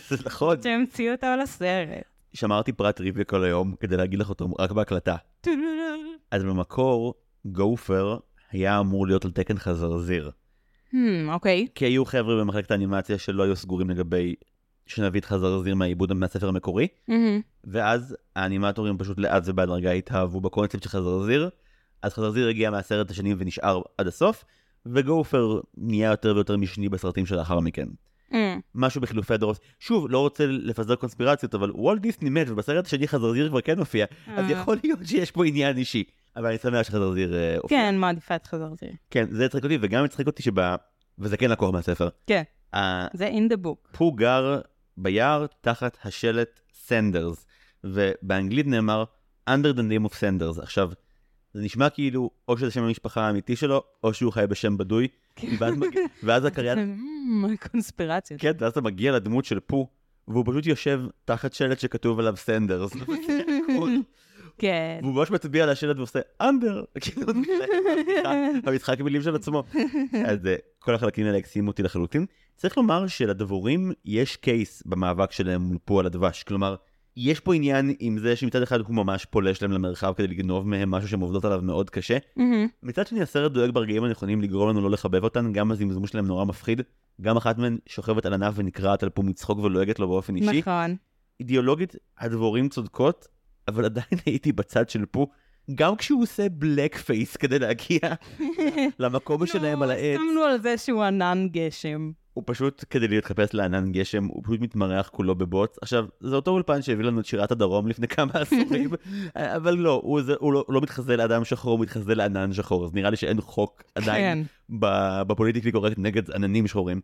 זה נכון. שהמציאו אותה על הסרט. שמרתי פרט ריבי כל היום כדי להגיד לך אותו רק בהקלטה. אז במקור, גופר היה אמור להיות על תקן חזרזיר. אוקיי. כי היו חבר'ה במחלקת האנימציה שלא היו סגורים לגבי... שנביא את חזרזיר מהעיבוד מהספר המקורי, ואז האנימטורים פשוט לאט ובהדרגה התאהבו בקונספט של חזרזיר, אז חזרזיר הגיע מהסרט השני ונשאר עד הסוף, וגופר נהיה יותר ויותר משני בסרטים שלאחר מכן. משהו בחילופי הדורות. שוב, לא רוצה לפזר קונספירציות, אבל וולט דיסני מת, ובסרט השני חזרזיר כבר כן הופיע, אז יכול להיות שיש פה עניין אישי, אבל אני שמח שחזרזיר הופיע. כן, מעדיפה את חזרזיר. כן, זה הצחיק אותי, וגם הצחיק אותי וזה כן לקוח מהספר. כן, זה in the book. פו גר ביער תחת השלט Sanders, ובאנגלית נאמר under the name of Sanders. עכשיו, זה נשמע כאילו או שזה שם המשפחה האמיתי שלו, או שהוא חי בשם בדוי, ואז הקריאת... קונספירציה. כן, ואז אתה מגיע לדמות של פו, והוא פשוט יושב תחת שלט שכתוב עליו Sanders. כן. והוא ממש מצביע על השלט ועושה under, כאילו המשחק מילים של עצמו. אז כל החלקים האלה הקסימו אותי לחלוטין. צריך לומר שלדבורים יש קייס במאבק שלהם מול פו על הדבש, כלומר, יש פה עניין עם זה שמצד אחד הוא ממש פולש להם למרחב כדי לגנוב מהם משהו שהם עובדות עליו מאוד קשה. מצד שני, הסרט דואג ברגעים הנכונים לגרום לנו לא לחבב אותן, גם הזמזום שלהם נורא מפחיד, גם אחת מהן שוכבת על ענף ונקרעת על פו מצחוק ולועגת לו באופן אישי. נכון. אידיאולוגית, הדבורים צודקות, אבל עדיין הייתי בצד של פו, גם כשהוא עושה בלק פייס כדי להגיע למקום שלהם על העץ. שמנו על זה שהוא ענן גשם. הוא פשוט, כדי להתחפש לענן גשם, הוא פשוט מתמרח כולו בבוץ. עכשיו, זה אותו אולפן שהביא לנו את שירת הדרום לפני כמה עשורים, אבל לא, הוא לא מתחזה לאדם שחור, הוא מתחזה לענן שחור, אז נראה לי שאין חוק עדיין בפוליטיקלי קורקט נגד עננים שחורים.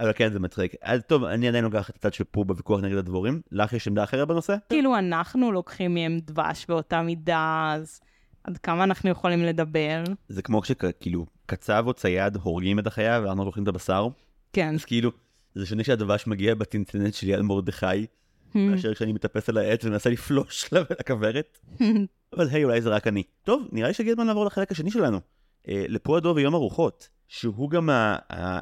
אבל כן, זה מצחיק. אז טוב, אני עדיין לוקח את הצד שפה בוויכוח נגד הדבורים. לך יש עמדה אחרת בנושא? כאילו אנחנו לוקחים מהם דבש באותה מידה, אז עד כמה אנחנו יכולים לדבר? זה כמו כשכאילו קצב או צייד הורגים את החיה, ואנחנו לוקחים את הבשר. כן. אז כאילו, זה שונה שהדבש מגיע בטינטנט שלי על מורדכי, מאשר כשאני מטפס על העץ ומנסה לפלוש לה ולכברת. אבל היי, אולי זה רק אני. טוב, נראה לי שגיע זמן לעבור לחלק השני שלנו. לפו הדב ויום ארוחות, שהוא גם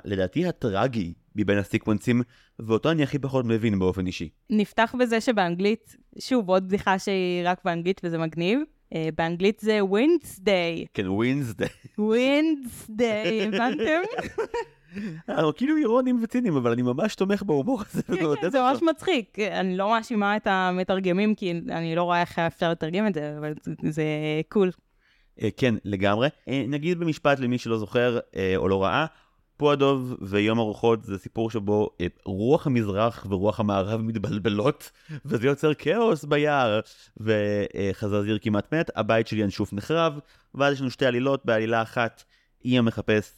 לדעתי הטרגי מבין הסיקוונצים, ואותו אני הכי פחות מבין באופן אישי. נפתח בזה שבאנגלית, שוב, עוד בדיחה שהיא רק באנגלית וזה מגניב, באנגלית זה ווינסדיי. כן, ווינסדיי. ווינסדיי, הבנתם? אנחנו כאילו אירונים וצינים, אבל אני ממש תומך בהומור הזה. זה ממש מצחיק. אני לא מאשימה את המתרגמים, כי אני לא רואה איך אפשר לתרגם את זה, אבל זה קול. כן, לגמרי. נגיד במשפט למי שלא זוכר או לא ראה, פו הדב ויום ארוחות זה סיפור שבו רוח המזרח ורוח המערב מתבלבלות, וזה יוצר כאוס ביער, וחזזיר כמעט מת, הבית של ינשוף נחרב, ואז יש לנו שתי עלילות, בעלילה אחת היא המחפש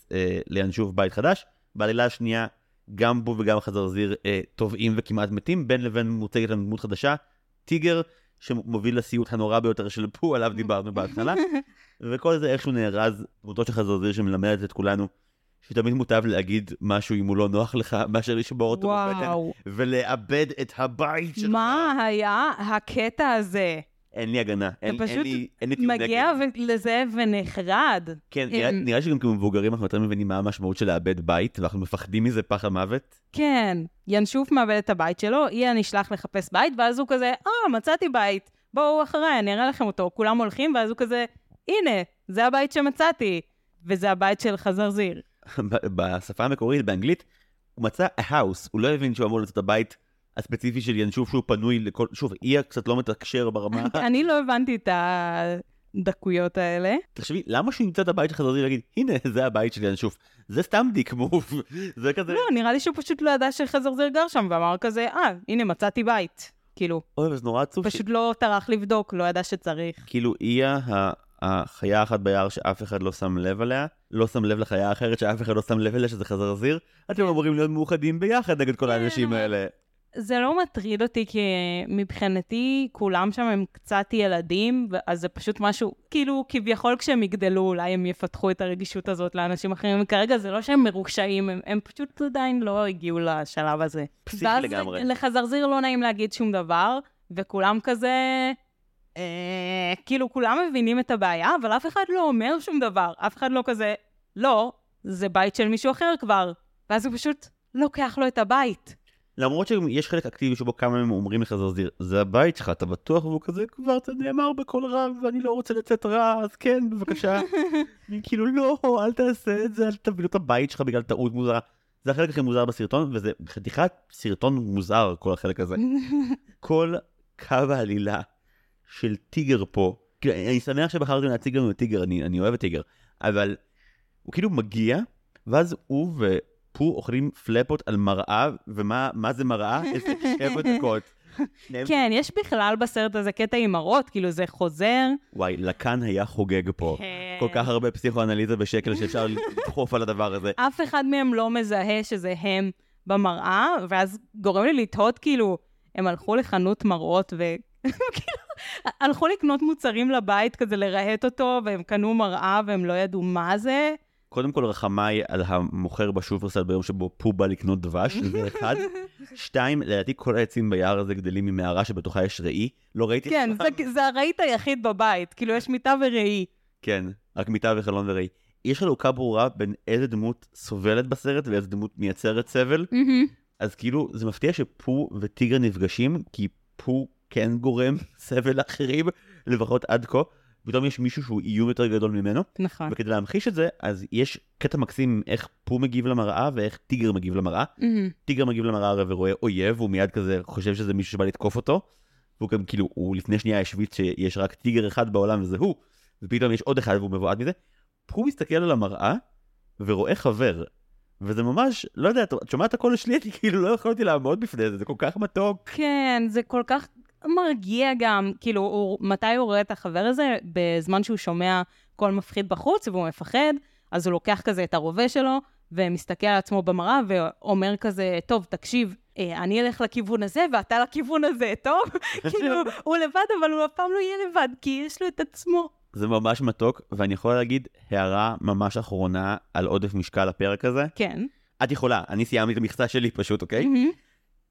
לינשוף בית חדש, בעלילה השנייה גם בו וגם חזזיר טובעים וכמעט מתים, בין לבין מוצגת לנו דמות חדשה, טיגר, שמוביל לסיוט הנורא ביותר של פו, עליו דיברנו בהתחלה, וכל זה איכשהו נארז, דמותו של חזזיר שמלמדת את כולנו, שתמיד מוטב להגיד משהו אם הוא לא נוח לך, מאשר לשבור אותו בבטן, ולאבד את הבית שלך. מה היה הקטע הזה? אין לי הגנה. אתה פשוט מגיע לזה ונחרד. כן, נראה שגם כמבוגרים אנחנו יותר מבינים מה המשמעות של לאבד בית, ואנחנו מפחדים מזה פחד מוות. כן, ינשוף מאבד את הבית שלו, יהיה נשלח לחפש בית, ואז הוא כזה, מצאתי בית, בואו אחריי, אני אראה לכם אותו, כולם הולכים, ואז הוא כזה, הנה, זה הבית שמצאתי, וזה הבית של חזרזיר. בשפה המקורית, באנגלית, הוא מצא a house, הוא לא הבין שהוא אמור לצאת הבית הספציפי של ינשוף שהוא פנוי לכל... שוב, היא קצת לא מתקשר ברמה... אני לא הבנתי את הדקויות האלה. תחשבי, למה שהוא ימצא את הבית של חזרזיר להגיד, הנה, זה הבית של ינשוף. זה סתם דיק מוב. זה כזה... לא, נראה לי שהוא פשוט לא ידע שחזרזיר גר שם, ואמר כזה, הנה, מצאתי בית. כאילו... אוי, אז נורא עצוב. פשוט לא טרח לבדוק, לא ידע שצריך. כאילו, היא החיה אחת ביער שאף אחד לא שם לב עליה, לא שם לב לחיה אחרת שאף אחד לא שם לב אליה שזה חזרזיר, אתם אמורים להיות מאוחדים ביחד נגד כל האנשים האלה. זה לא מטריד אותי, כי מבחינתי כולם שם הם קצת ילדים, אז זה פשוט משהו, כאילו כביכול כשהם יגדלו אולי הם יפתחו את הרגישות הזאת לאנשים אחרים, וכרגע זה לא שהם מרושעים, הם פשוט עדיין לא הגיעו לשלב הזה. פסיק לגמרי. ואז לחזרזיר לא נעים להגיד שום דבר, וכולם כזה... כאילו כולם מבינים את הבעיה, אבל אף אחד לא אומר שום דבר, אף אחד לא כזה, לא, זה בית של מישהו אחר כבר, ואז הוא פשוט לוקח לו את הבית. למרות שיש חלק אקטיבי שבו כמה הם אומרים לחזרזיר, זה הבית שלך, אתה בטוח, והוא כזה כבר, אתה נאמר בכל רב, ואני לא רוצה לצאת רע, אז כן, בבקשה. כאילו, לא, אל תעשה את זה, אל תביא לו את הבית שלך בגלל טעות מוזרה. זה החלק הכי מוזר בסרטון, וזה חתיכת סרטון מוזר, כל החלק הזה. כל קו העלילה של טיגר פה, אני שמח שבחרתם להציג לנו את טיגר, אני אוהב את טיגר, אבל הוא כאילו מגיע, ואז הוא ופו אוכלים פלפות על מראה, ומה זה מראה? איזה 7 דקות. כן, יש בכלל בסרט הזה קטע עם מראות, כאילו זה חוזר. וואי, לכאן היה חוגג פה. כל כך הרבה פסיכואנליזה בשקל שאפשר לדחוף על הדבר הזה. אף אחד מהם לא מזהה שזה הם במראה, ואז גורם לי לתהות כאילו, הם הלכו לחנות מראות וכאילו, הלכו לקנות מוצרים לבית כזה לרהט אותו, והם קנו מראה והם לא ידעו מה זה. קודם כל רחמיי על המוכר בשופרסל ביום שבו פו בא לקנות דבש, זה אחד. 2, לדעתי כל העצים ביער הזה גדלים ממערה שבתוכה יש ראי. לא ראיתי... כן, זה הראית היחיד בבית, כאילו יש מיטה וראי. כן, רק מיטה וחלון וראי. יש חלוקה ברורה בין איזה דמות סובלת בסרט ואיזה דמות מייצרת סבל. אז כאילו זה מפתיע שפו וטיגר נפגשים, כי פו... כן גורם סבל אחרים, לפחות עד כה, פתאום יש מישהו שהוא איום יותר גדול ממנו, נכון. וכדי להמחיש את זה, אז יש קטע מקסים איך פו מגיב למראה, ואיך טיגר מגיב למראה, טיגר מגיב למראה הרי ורואה אויב, הוא מיד כזה חושב שזה מישהו שבא לתקוף אותו, והוא גם כאילו, הוא לפני שנייה השוויץ שיש רק טיגר אחד בעולם וזה הוא, ופתאום יש עוד אחד והוא מבועד מזה, פו מסתכל על המראה, ורואה חבר, וזה ממש, לא יודע, את שומעת הכל השליט, כאילו לא יכולתי לעמוד בפני זה, זה כל כך מתוק. כן, זה כל כך מרגיע גם, כאילו, מתי הוא רואה את החבר הזה? בזמן שהוא שומע קול מפחיד בחוץ, והוא מפחד, אז הוא לוקח כזה את הרובה שלו, ומסתכל על עצמו במראה ואומר כזה, טוב, תקשיב, אני אלך לכיוון הזה ואתה לכיוון הזה, טוב? כאילו, הוא לבד, אבל הוא אף פעם לא יהיה לבד, כי יש לו את עצמו. זה ממש מתוק, ואני יכולה להגיד הערה ממש אחרונה על עודף משקל הפרק הזה. כן. את יכולה, אני סיימתי את המכסה שלי פשוט, אוקיי?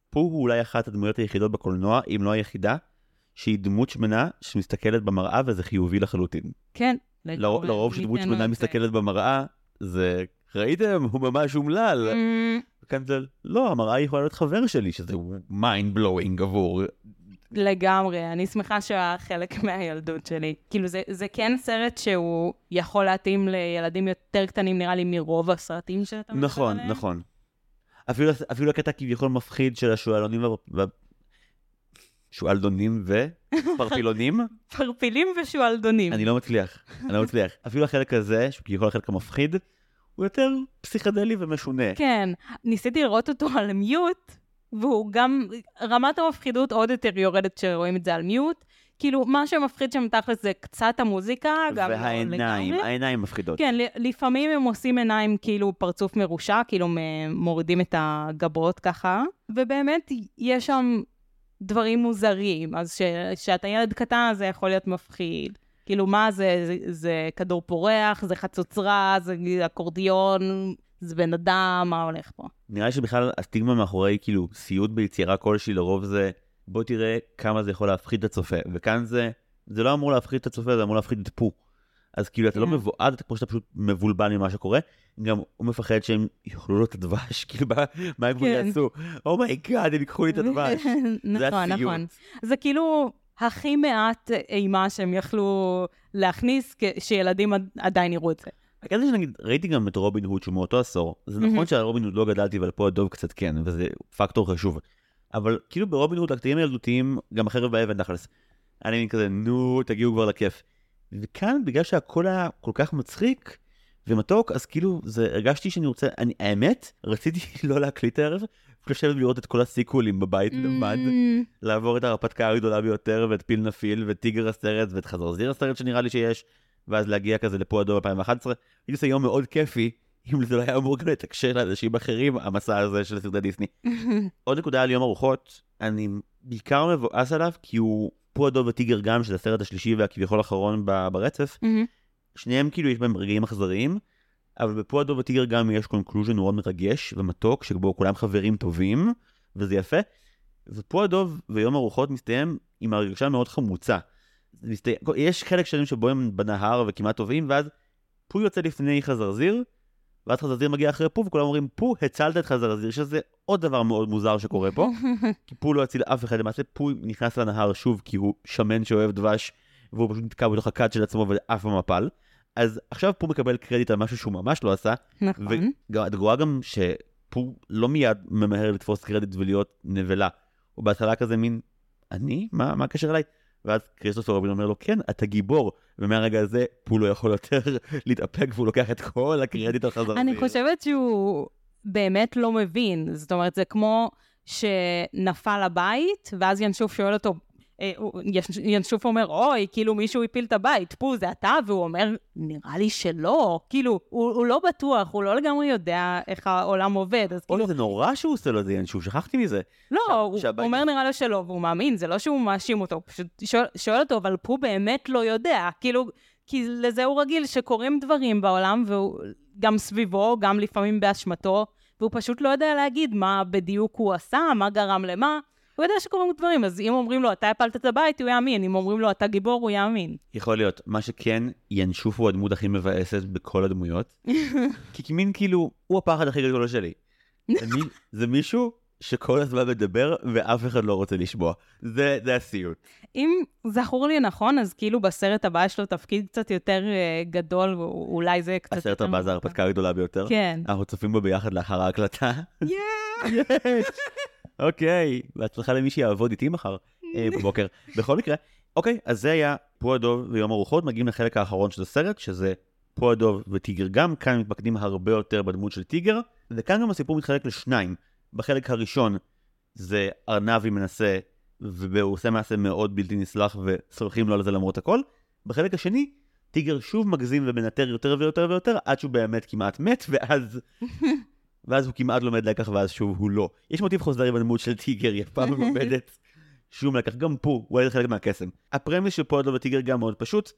פה הוא אולי אחת הדמויות היחידות בקולנוע, אם לא היחידה, שהיא דמות שמנה שמסתכלת במראה, וזה חיובי לחלוטין. כן. לרוב שדמות שמנה מסתכלת במראה, זה, ראיתם, הוא ממש אומלל. וכאן זה, לא, המראה יכולה להיות חבר שלי, שזה mind blowing עבור. לגמרי, אני שמחה שהחלק מהילדות שלי. כאילו, זה כן סרט שהוא יכול להתאים לילדים יותר קטנים, נראה לי, מרוב הסרטים שאתה מדבר עליהם. נכון, נכון. אפילו הקטע כביכול מפחיד של השואלונים שואלדונים ופרפילונים. פרפילים ושואלדונים. אני לא מצליח, אני לא מצליח. אפילו החלק הזה, שכביכול החלק המפחיד, הוא יותר פסיכדלי ומשונה. כן, ניסיתי לראות אותו על מיוט, והוא גם, רמת המפחידות עוד יותר יורדת שרואים את זה על מיוט, כאילו, מה שמפחיד שמתחת זה קצת המוזיקה, גם והעיניים, העיניים מפחידות. כן, לפעמים הם עושים עיניים כאילו פרצוף מרושע, כאילו מורידים את הגבות ככה, ובאמת יש שם דברים מוזרים, אז שאתה ילד קטן זה יכול להיות מפחיד. כאילו, מה זה? זה כדור פורח, זה חצוצרה, זה אקורדיון, זה בן אדם, מה הולך פה? נראה שבכלל הסטיגמה מאחורי, כאילו, סיוט ביצירה כלשהי לרוב זה, בוא תראה כמה זה יכול להפחיד את הצופה. וכאן זה לא אמור להפחיד את הצופה, זה אמור להפחיד את פו. אז כאילו, אתה לא מבועד, אתה כמו שאתה פשוט מבולבן ממה שקורה, גם הוא מפחד שהם יאכלו לו את הדבש, כאילו, מה הם יעשו? אומייגאד, הם יקחו לי את הדבש. נכון, נכון. זה כאילו הכי מעט אימה שהם יכלו להכניס, שילדים עדיין יראו את זה. כזה שנגיד, ראיתי גם את רובין הוד, שהוא מאותו עשור. זה נכון שהרובין הוד לא גדלתי, אבל פה הדוב קצת כן, וזה פקטור חשוב. אבל כאילו ברובין הוד, הקטעים הילדותיים, גם החרב והאבן נחלס. אני מין כזה, נו, תגיעו כבר לכיף. וכאן, בגלל שהכל היה כל כך מצחיק ומתוק, אז כאילו, הרגשתי שאני רוצה, האמת, רציתי לא להקליט הערב, לשבת ולראות את כל הסיקוולים בבית לבד, לעבור את הרפתקה הגדולה ביותר, ואת פיל נפיל, וטיגר הסרט, ואת חזרזיר הסרט שנראה לי שיש, ואז להגיע כזה לפו הדב 2011. הייתי עושה יום מאוד כיפי, אם זה לא היה אמור גם לתקשר לאנשים אחרים, המסע הזה של סרטי דיסני. עוד נקודה על יום ארוחות, אני בעיקר מבואס עליו, כי הוא פו הדב וטיגר גם, שזה הסרט השלישי והכביכול האחרון ברצף, שניהם כאילו יש בהם רגעים אכזריים, אבל בפו הדב וטיגר גם יש קונקלוז'ן מאוד מרגש ומתוק, שבו כולם חברים טובים, וזה יפה. ופו הדב ויום ארוחות מסתיים עם הרגשה מאוד חמוצה. יש חלק שנים שבו הם בנהר וכמעט טובים, ואז פו יוצא לפני חזרזיר, ואז חזרזיר מגיע אחרי פו, וכולם אומרים, פו, הצלת את חזרזיר, שזה עוד דבר מאוד מוזר שקורה פה, כי פו לא הציל אף אחד, למעשה פו נכנס לנהר שוב, כי הוא שמן שאוהב דבש, והוא פשוט נתקע בתוך הקד של עצמו ואף המפל. אז עכשיו פו מקבל קרדיט על משהו שהוא ממש לא עשה. נכון. ואת רואה גם שפו לא מיד ממהר לתפוס קרדיט ולהיות נבלה. הוא בהתחלה כזה מין, אני? מה הקשר אליי? ואז קריסטופר רובין אומר לו, כן, אתה גיבור. ומהרגע הזה פו לא יכול יותר להתאפק, והוא לוקח את כל הקרדיט על חזרזיר. אני חושבת שהוא באמת לא מבין. זאת אומרת, זה כמו שנפל הבית, ואז ינשוף שואל אותו, ינשוף אומר, אוי, כאילו מישהו יפיל את הבית, פו, זה אתה? והוא אומר, נראה לי שלא. כאילו, הוא לא בטוח, הוא לא לגמרי יודע איך העולם עובד. אוי, זה נורא שהוא עושה לו את זה, ינשוף, שכחתי מזה. לא, הוא אומר נראה לו שלא, והוא מאמין, זה לא שהוא מאשים אותו, פשוט שואל אותו, אבל פו באמת לא יודע. כאילו, כי לזה הוא רגיל שקורים דברים בעולם, גם סביבו, גם לפעמים באשמתו, והוא פשוט לא יודע להגיד מה בדיוק הוא עשה, מה גרם למה. הוא יודע שקוראים דברים, אז אם אומרים לו, אתה הפלת את הבית, הוא יאמין. אם אומרים לו, אתה גיבור, הוא יאמין. יכול להיות. מה שכן, ינשוף הוא הדמות הכי מבאסת בכל הדמויות. כי מין כאילו, הוא הפחד הכי גדול שלי. זה מישהו שכל הזמן מדבר, ואף אחד לא רוצה לשמוע. זה הסיוט. אם זכור לי נכון, אז כאילו בסרט הבא שלו תפקיד קצת יותר גדול, ואולי זה קצת... הסרט הבא זה הרפתקה הגדולה ביותר. כן. אנחנו צופים בו ביחד לאחר ההקלטה. אוקיי, והצלחה למי שיעבוד איתי מחר בבוקר. בכל מקרה, אוקיי, אז זה היה פו הדב ויום ארוחות, מגיעים לחלק האחרון של הסרט, שזה פו הדב וטיגר גם, כאן מתמקדים הרבה יותר בדמות של טיגר, וכאן גם הסיפור מתחלק לשניים. בחלק הראשון זה ארנבי מנסה, והוא עושה מעשה מאוד בלתי נסלח, וסולחים לו על זה למרות הכל. בחלק השני, טיגר שוב מגזים ומנטר יותר ויותר ויותר, עד שהוא באמת כמעט מת, ואז הוא כמעט לומד לקח, ואז שוב הוא לא. יש מוטיב חוזר לבנמות של טיגר, יפה ומלומדת, שום לקח, גם פה, הוא היה חלק מהקסם. הפרמיס של פו הדב וטיגר גם מאוד פשוט,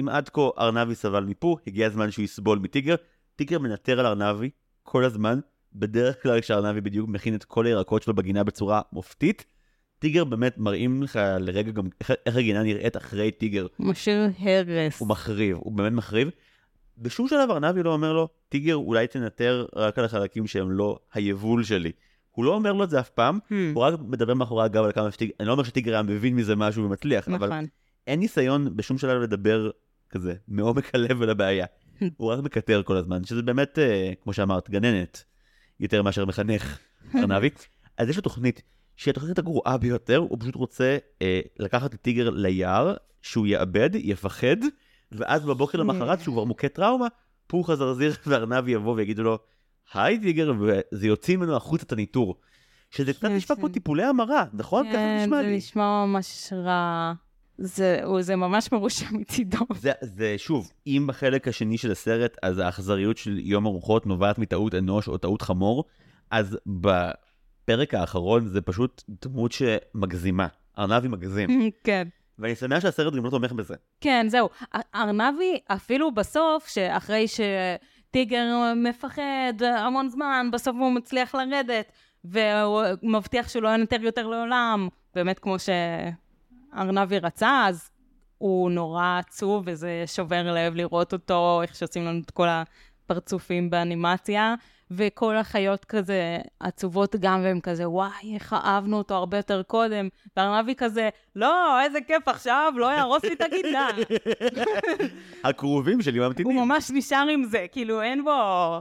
אם עד כה ארנבי סבל מפה, הגיע הזמן שהוא יסבול מטיגר, טיגר מנטר על ארנבי כל הזמן, בדרך כלל כשארנבי בדיוק מכין את כל הירקות שלו בגינה בצורה מופתית, טיגר באמת מראים לך לרגע גם איך הגינה נראית אחרי טיגר. הוא משאיר הרס. הוא מחריב, הוא באמת מחריב. בשום שלב ארנבי לא אומר לו, טיגר אולי תנטר רק על החלקים שהם לא היבול שלי. הוא לא אומר לו את זה אף פעם, הוא רק מדבר מאחורי הגב על כמה שטיגר, אני לא אומר שטיגר היה מבין מזה משהו ומצליח, אבל אין ניסיון בשום שלב לדבר כזה, מעומק הלב על הבעיה. הוא רק מקטר כל הזמן, שזה באמת, כמו שאמרת, גננת, יותר מאשר מחנך ארנבי. אז יש לו תוכנית, שהתוכנית הגרועה ביותר, הוא פשוט רוצה לקחת את טיגר ליער, שהוא יאבד, יפחד, ואז בבוקר למחרת, שהוא כבר מוכה טראומה, פוך הזרזיר וארנבי יבוא ויגידו לו, היי טיגר, וזה יוציא ממנו החוץ את הניטור. שזה קצת נשמע כמו טיפולי המרה, נכון? כן, זה נשמע ממש רע. זה ממש מרושע מצידו. זה שוב, אם בחלק השני של הסרט, אז האכזריות של יום ארוחות נובעת מטעות אנוש או טעות חמור, אז בפרק האחרון זה פשוט דמות שמגזימה. ארנבי מגזים. כן. ואני שמח שהסרט גם לא תומך בזה. כן, זהו. ארנבי אפילו בסוף, שאחרי שטיגר מפחד המון זמן, בסוף הוא מצליח לרדת, והוא מבטיח שהוא לא ינטר יותר לעולם. באמת כמו ארנבי רצה, אז הוא נורא עצוב, וזה שובר לב לראות אותו, איך שעושים לנו את כל הפרצופים באנימציה, וכל החיות כזה עצובות גם, והם כזה, וואי, איך אהבנו אותו הרבה יותר קודם, וארנבי כזה, לא, איזה כיף עכשיו, לא ירוס לי את הגידה. הקרובים שלי ממתינים. הוא ממש נשאר עם זה, כאילו, אין בו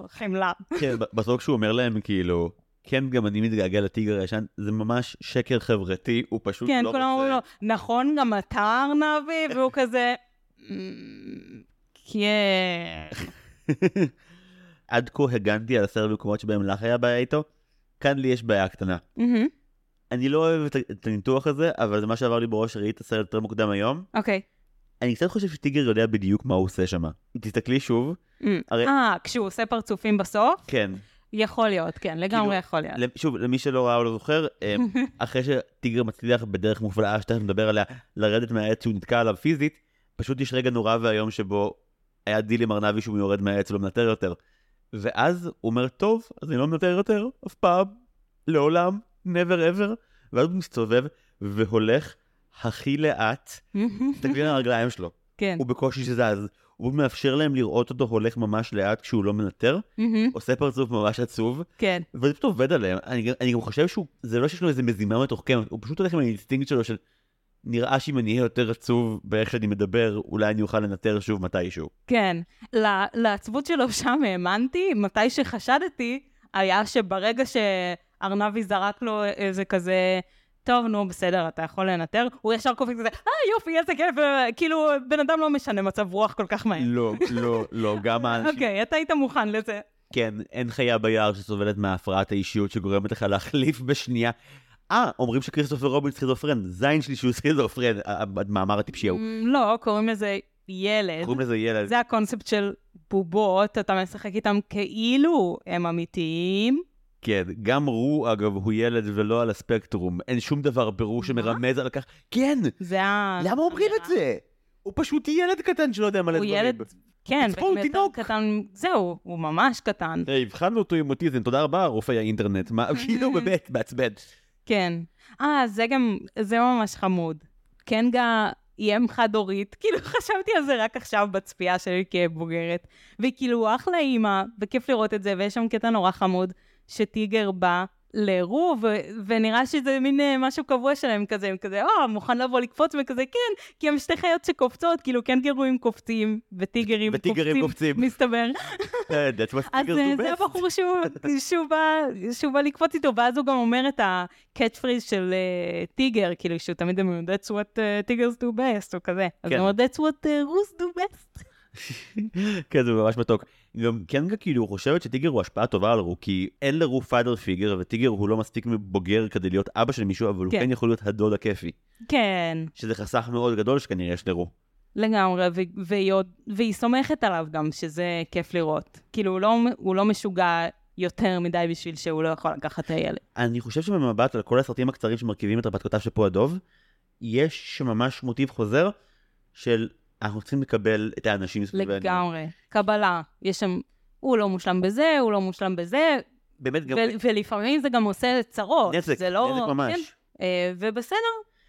חמלה. כן, בסוף שהוא אומר להם, כאילו, כן, גם אני מתגעגע לטיגר הישן, זה ממש שקר חברתי, הוא פשוט לא רוצה. כן, כולם אומרים לו, נכון, גם אתה ארנבי, והוא כזה, כן. עד כה הגנתי על הסרט במקומות שבהם לך היה בעיה איתו, כאן לי יש בעיה קטנה. אני לא אוהב את הניתוח הזה, אבל זה מה שעבר לי בראש, ראיתי את הסרט יותר מוקדם היום. אוקיי. אני קצת חושב שטיגר יודע בדיוק מה הוא עושה שם. תסתכלי שוב. כשהוא עושה פרצופים בסוף? כן. יכול להיות, כן, לגמרי יכול להיות. שוב, למי שלא ראה או לא זוכר, אחרי שטיגר מצליח בדרך מופלאה, שתכף נדבר עליה, לרדת מהעץ שהוא נתקע עליו פיזית, פשוט יש רגע נורא והיום שבו היה דיל עם ארנבי שהוא יורד מהעץ ולא מנטר יותר. ואז הוא אומר, טוב, אז אני לא מנטר יותר, אף פעם, לעולם, never ever, ואז הוא מסתובב והולך הכי לאט, תגלין על הרגליים שלו. כן. הוא בקושי שזז. הוא מאפשר להם לראות אותו הולך ממש לאט כשהוא לא מנטר, עושה פרצוף ממש עצוב, כן. וזה פשוט עובד עליהם. אני גם חושב שזה לא שיש לו איזה מזימה מתוחכמת, הוא פשוט הולך עם האינסטינקט שלו של נראה שאם אני אהיה יותר עצוב באיך שאני מדבר, אולי אני אוכל לנטר שוב מתישהו. כן, לעצבות שלו שם האמנתי, מתי שחשדתי, היה שברגע שארנבי זרק לו איזה כזה, טוב, נו, בסדר, אתה יכול לנטר. הוא ישר קופק כזה, יופי, איזה כיף, כאילו, בן אדם לא משנה מצב רוח כל כך מהר. לא, גם האנשים. אוקיי, אתה היית מוכן לזה. כן, אין חיה ביער שסובלת מההפרעת האישיות שגורמת לך להחליף בשנייה. אומרים שקריסטופר רובין סכיזופרן, זין שלי שהוא סכיזופרן, מאמר הטיפשי הוא. לא, קוראים לזה ילד. זה הקונספט של בובות, אתה משחק איתם כאילו הם אמיתיים. כן, גם רו, אגב, הוא ילד ולא על הספקטרום. אין שום דבר ברו שמרמז על כך. כן! למה אומרים את זה? הוא פשוט ילד קטן שלא יודע מה לדברים. הוא ילד, כן. הוא תינוק. זהו, הוא ממש קטן. הבחנו אותו עם אוטיזם, תודה רבה, רופא האינטרנט. כאילו, באמת, בעצבן. כן. זה גם, זה ממש חמוד. קנגה איים חד-הורית. כאילו, חשבתי על זה רק עכשיו בצפייה שלי כבוגרת. וכאילו, אחלה אימא, וכיף לראות את זה, ויש שם קטע נורא חמוד. שטיגר בא לרוב, ונראה שזה מין משהו קבוע שלהם כזה, הם כזה, מוכן לבוא לקפוץ וכזה, כן, כי הם שתי חיות שקופצות, כאילו כן גרועים קופצים, וטיגרים קופצים, מסתבר. אז זה הבחור שהוא בא לקפוץ איתו, ואז הוא גם אומר את הקאץ' פריז של טיגר, כאילו שהוא תמיד אומר, that's what tigers do best, או כזה. אז הוא אומר, that's what roos do best. כן, זה ממש מתוק. גם קנגה כאילו חושבת שטיגר הוא השפעה טובה על רו, כי אין לרו פאדר פיגר, וטיגר הוא לא מספיק מבוגר כדי להיות אבא של מישהו, אבל הוא כן יכול להיות הדוד הכיפי. כן. שזה חסך מאוד גדול שכנראה יש לרו. לגמרי, והיא סומכת עליו גם, שזה כיף לראות. כאילו, הוא לא משוגע יותר מדי בשביל שהוא לא יכול לקחת הילד. אני חושב שבמבט על כל הסרטים הקצרים שמרכיבים את הרפתקותיו של פו הדב, יש ממש מוטיב חוזר של אנחנו צריכים לקבל את האנשים מסביבנו. לגמרי, קבלה. יש שם, הוא לא מושלם בזה, הוא לא מושלם בזה, ולפעמים זה גם עושה צרות. נזק ממש. ובסדר,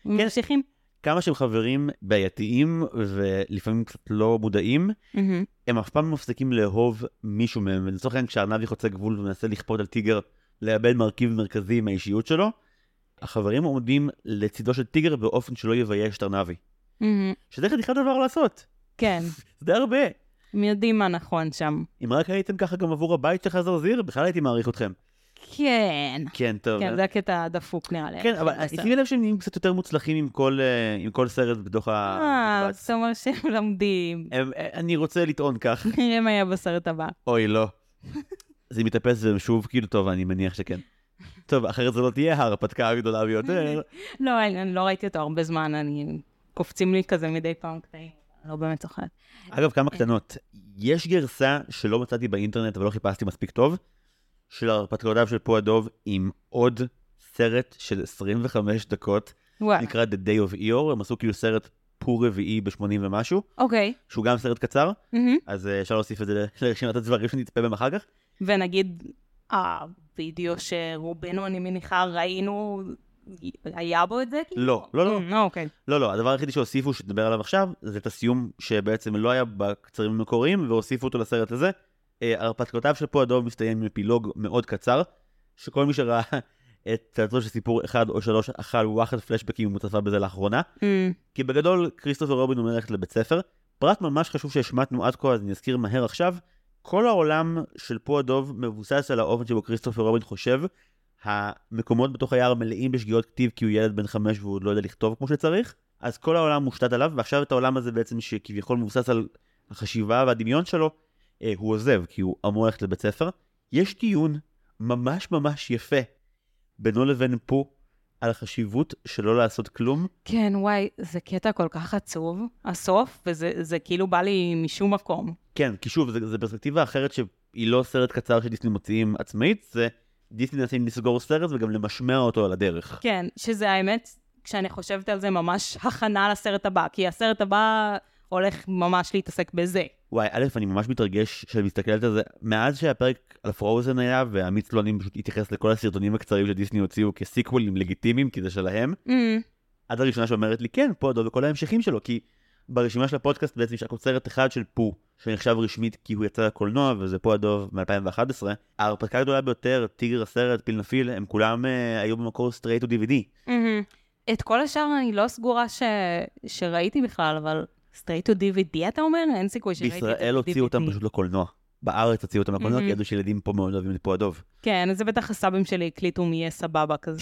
ממשיכים. כמה שהם חברים בעייתיים ולפעמים קצת לא מודעים, הם אף פעם מפסיקים לאהוב מישהו מהם. לצורך העניין, כשהארנבי חוצה גבול ומנסה לכפות על טיגר לאבד מרכיב מרכזי מהאישיות שלו, החברים עומדים לצידו של טיגר באופן שלא יבייש את הארנבי. שזה חתיכת דבר לעשות. כן. זה די הרבה. הם יודעים מה נכון שם. אם רק הייתם ככה גם עבור הבית שלך זרזיר, בכלל הייתי מעריך אתכם. כן. כן, טוב. כן, זה הקטע דפוק נראה לי. כן, אבל הייתי מלב שהם נהיים קצת יותר מוצלחים עם כל סרט בתוך ה... זאת אומרת שהם למדים. אני רוצה לטעון כך. נראה מה היה בסרט הבא. אוי, לא. זה מתאפס ושוב, כאילו טוב, אני מניח שכן. טוב, אחרת זה לא תהיה ההרפתקה הגדולה ביותר. לא, אני לא ראיתי אותו הרבה זמן, אני... קופצים לי כזה מדי פעם קטעים. לא באמת זוכרת. אגב, כמה קטנות. יש גרסה שלא מצאתי באינטרנט, אבל לא חיפשתי מספיק טוב, של הרפתקאותיו של פו הדב עם עוד סרט של 25 דקות, נקרא The Day of Eeyore, הם עשו כאילו סרט פור רביעי ב-80 ומשהו, שהוא גם סרט קצר, אז אפשר להוסיף את זה לרשימת הדברים שנצפה בהם אחר כך. ונגיד, הווידאו שרובנו, אני מניחה, ראינו... היה בו את זה? לא, לא, לא. לא, לא, הדבר היחידי שהוסיפו, שתדבר עליו עכשיו, זה את הסיום שבעצם לא היה בקצרים המקוריים, והוסיפו אותו לסרט הזה. הרפתקאותיו של פו הדב מסתיים עם אפילוג מאוד קצר, שכל מי שראה את תלתו של סיפור 1 או 3 אכל וואחד פלשבקים ומוצפה בזה לאחרונה. כי בגדול, קריסטופר רובין אומר ללכת לבית ספר. פרט ממש חשוב שהשמענו עד כה, אז אני אזכיר מהר עכשיו. כל העולם של פו הדב מבוסס על האופן שבו קריסטופר רובין חושב. המקומות בתוך היער מלאים בשגיאות כתיב, כי הוא ילד בן 5 והוא לא יודע לכתוב כמו שצריך, אז כל העולם מושתת עליו, ועכשיו את העולם הזה בעצם שכביכול מבוסס על החשיבה והדמיון שלו, הוא עוזב, כי הוא אמור ללכת לבית ספר. יש דיון ממש ממש יפה בינו לבין פו, על החשיבות שלא לעשות כלום. כן, וואי, זה קטע כל כך עצוב, הסוף, וזה כאילו בא לי משום מקום. כן, כי שוב, זה פרספקטיבה אחרת שהיא לא סרט קצר שדיסני מוציאים עצמאית, זה דיסני נסים לסגור סרט וגם למשמע אותו על הדרך. כן, שזה האמת, כשאני חושבת על זה ממש הכנה לסרט הבא, כי הסרט הבא הולך ממש להתעסק בזה. וואי, א', אני ממש מתרגש שאני מסתכלת על זה, מאז שהפרק על פרוזן היה, והמיץ לא, אני פשוט התייחס לכל הסרטונים הקצרים שדיסני הוציאו כסיקוולים לגיטימיים, כי זה שלהם. עד הראשונה שאומרת לי, כן, פו הדב וכל ההמשכים שלו, כי ברשימה של הפודקאסט בעצם יש רק סרט אחד של פו, שנחשב רשמית כי הוא יצא לקולנוע, וזה פו הדב מ-2011. ההרפתקה הגדולה ביותר, טיגר הסרט, פיל נפיל, הם כולם היו במקור סטרייט ו-DVD. את כל השאר אני לא סגורה שראיתי בכלל, אבל סטרייט ו-DVD אתה אומר? אין סיכוי שראיתי את ה-DVD. בישראל הוציאו אותם פשוט לקולנוע. בארץ הוציאו אותם לקולנוע, כי ידעו שילדים פה מאוד אוהבים את פו הדב. כן, אז זה בטח הסבים שלי הקליטו מי יהיה סבבה כזה.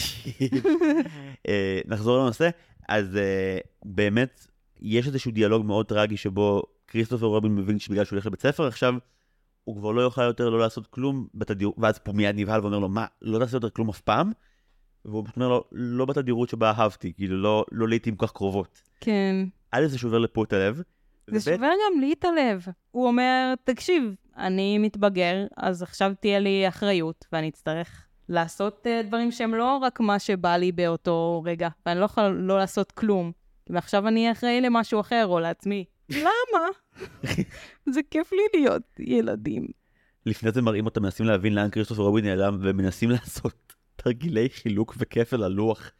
נחזור לנושא. אז באמת יש איזשהו דיאלוג מאוד טרגי שבו קריסטופר רובין מבין שבגלל שהוא הולך לבית ספר עכשיו, הוא כבר לא יוכל יותר לא לעשות כלום בתדירות, ואז פה מיד נבהל ואומר לו, מה, לא תעשה יותר כלום אף פעם? והוא אומר לו, לא בתדירות שבה אהבתי, כאילו לא לעיתים כך קרובות. כן. א', זה שובר לפו את הלב. זה שובר גם לי את הלב. הוא אומר, תקשיב, אני מתבגר, אז עכשיו תהיה לי אחריות, ואני אצטרך לעשות דברים שהם לא רק מה שבא לי באותו רגע, ואני לא יכול לא לעשות כלום. ועכשיו אני אחראי למשהו אחר או לעצמי. למה? זה כיף לי להיות ילדים. לפני זה מראים אותם, מנסים להבין לאן קריסטופר רובין נעלם, ומנסים לעשות תרגילי חילוק וכפל על לוח,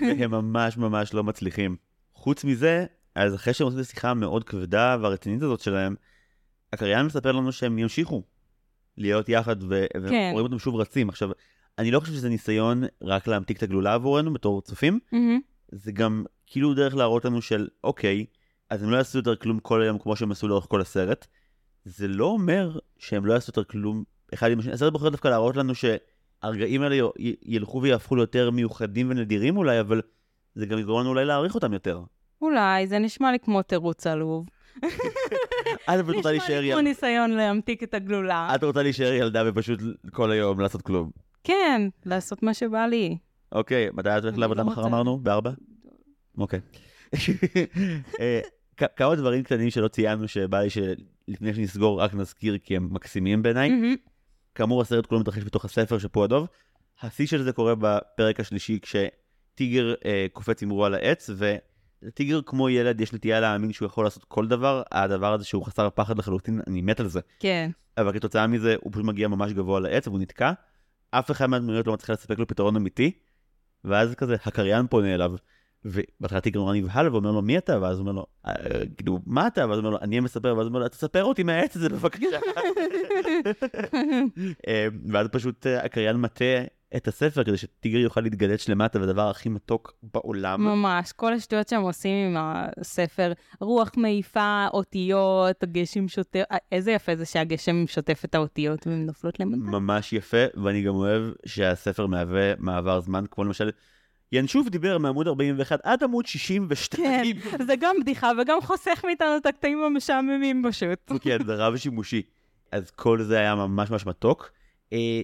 והם ממש ממש לא מצליחים. חוץ מזה, אז אחרי שהם עושים את השיחה המאוד כבדה והרצינית הזאת שלהם, הקריין מספר לנו שהם ימשיכו להיות יחד, ורואים אותם שוב רצים. עכשיו, אני לא חושב שזה ניסיון רק להמתיק את הגלולה עבורנו בתור צופים, זה גם כאילו דרך להראות לנו של, אוקיי, אז הם לא יעשו יותר כלום כל היום כמו שהם עשו לאורך כל הסרט. זה לא אומר שהם לא יעשו יותר כלום אחד עם השני. הסרט בוחר דווקא להראות לנו שהרגעים האלה ילכו ויהפכו ליותר מיוחדים ונדירים אולי, אבל זה גם יגרום לנו אולי להעריך אותם יותר. אולי, זה נשמע לי כמו תירוץ עלוב. נשמע לי כמו ניסיון להמתיק את הגלולה. את רוצה להישאר ילדה ופשוט כל היום לעשות כלום. כן, לעשות מה שבא לי. אוקיי, מתי את הולכת לעבודה מחר אמרנו? ב-4? אוקיי. כמה דברים קטנים שלא ציינו שבא לי שלפני שנסגור רק נזכיר כי הם מקסימים בעיניי. כאמור הסרט כולו מתרחש בתוך הספר של פו הדב. השיא של זה קורה בפרק השלישי כשטיגר קופץ עם רוע על העץ, וטיגר כמו ילד יש נטייה להאמין שהוא יכול לעשות כל דבר, הדבר הזה שהוא חסר פחד לחלוטין, אני מת על זה. כן. אבל כתוצאה מזה הוא פשוט מגיע ממש גבוה על העץ והוא נתקע. אף אחד מהדמויות לא מצליח לספק לו פתרון אמיתי, ואז כזה הקריין פונה אליו. ובהתחלה טיגר נורא נבהל ואומר לו מי אתה? ואז הוא אומר לו מה אתה? ואז הוא אומר לו אני מספר, ואז הוא אומר לו תספר אותי מהעץ הזה בבקשה. ואז פשוט הקריין מטה את הספר כדי שטיגר יוכל להתגלץ למטה, והדבר הכי מתוק בעולם. ממש, כל השטויות שהם עושים עם הספר, רוח מעיפה, אותיות, הגשם שוטף, איזה יפה זה שהגשם שוטף את האותיות והן נופלות למטה. ממש יפה, ואני גם אוהב שהספר מהווה מעבר זמן, כמו למשל ינשוף דיבר מעמוד 41 עד עמוד 62. כן, זה גם בדיחה וגם חוסך מאיתנו את הקטעים המשעממים פשוט. כן, זה רב שימושי. אז כל זה היה ממש ממש מתוק.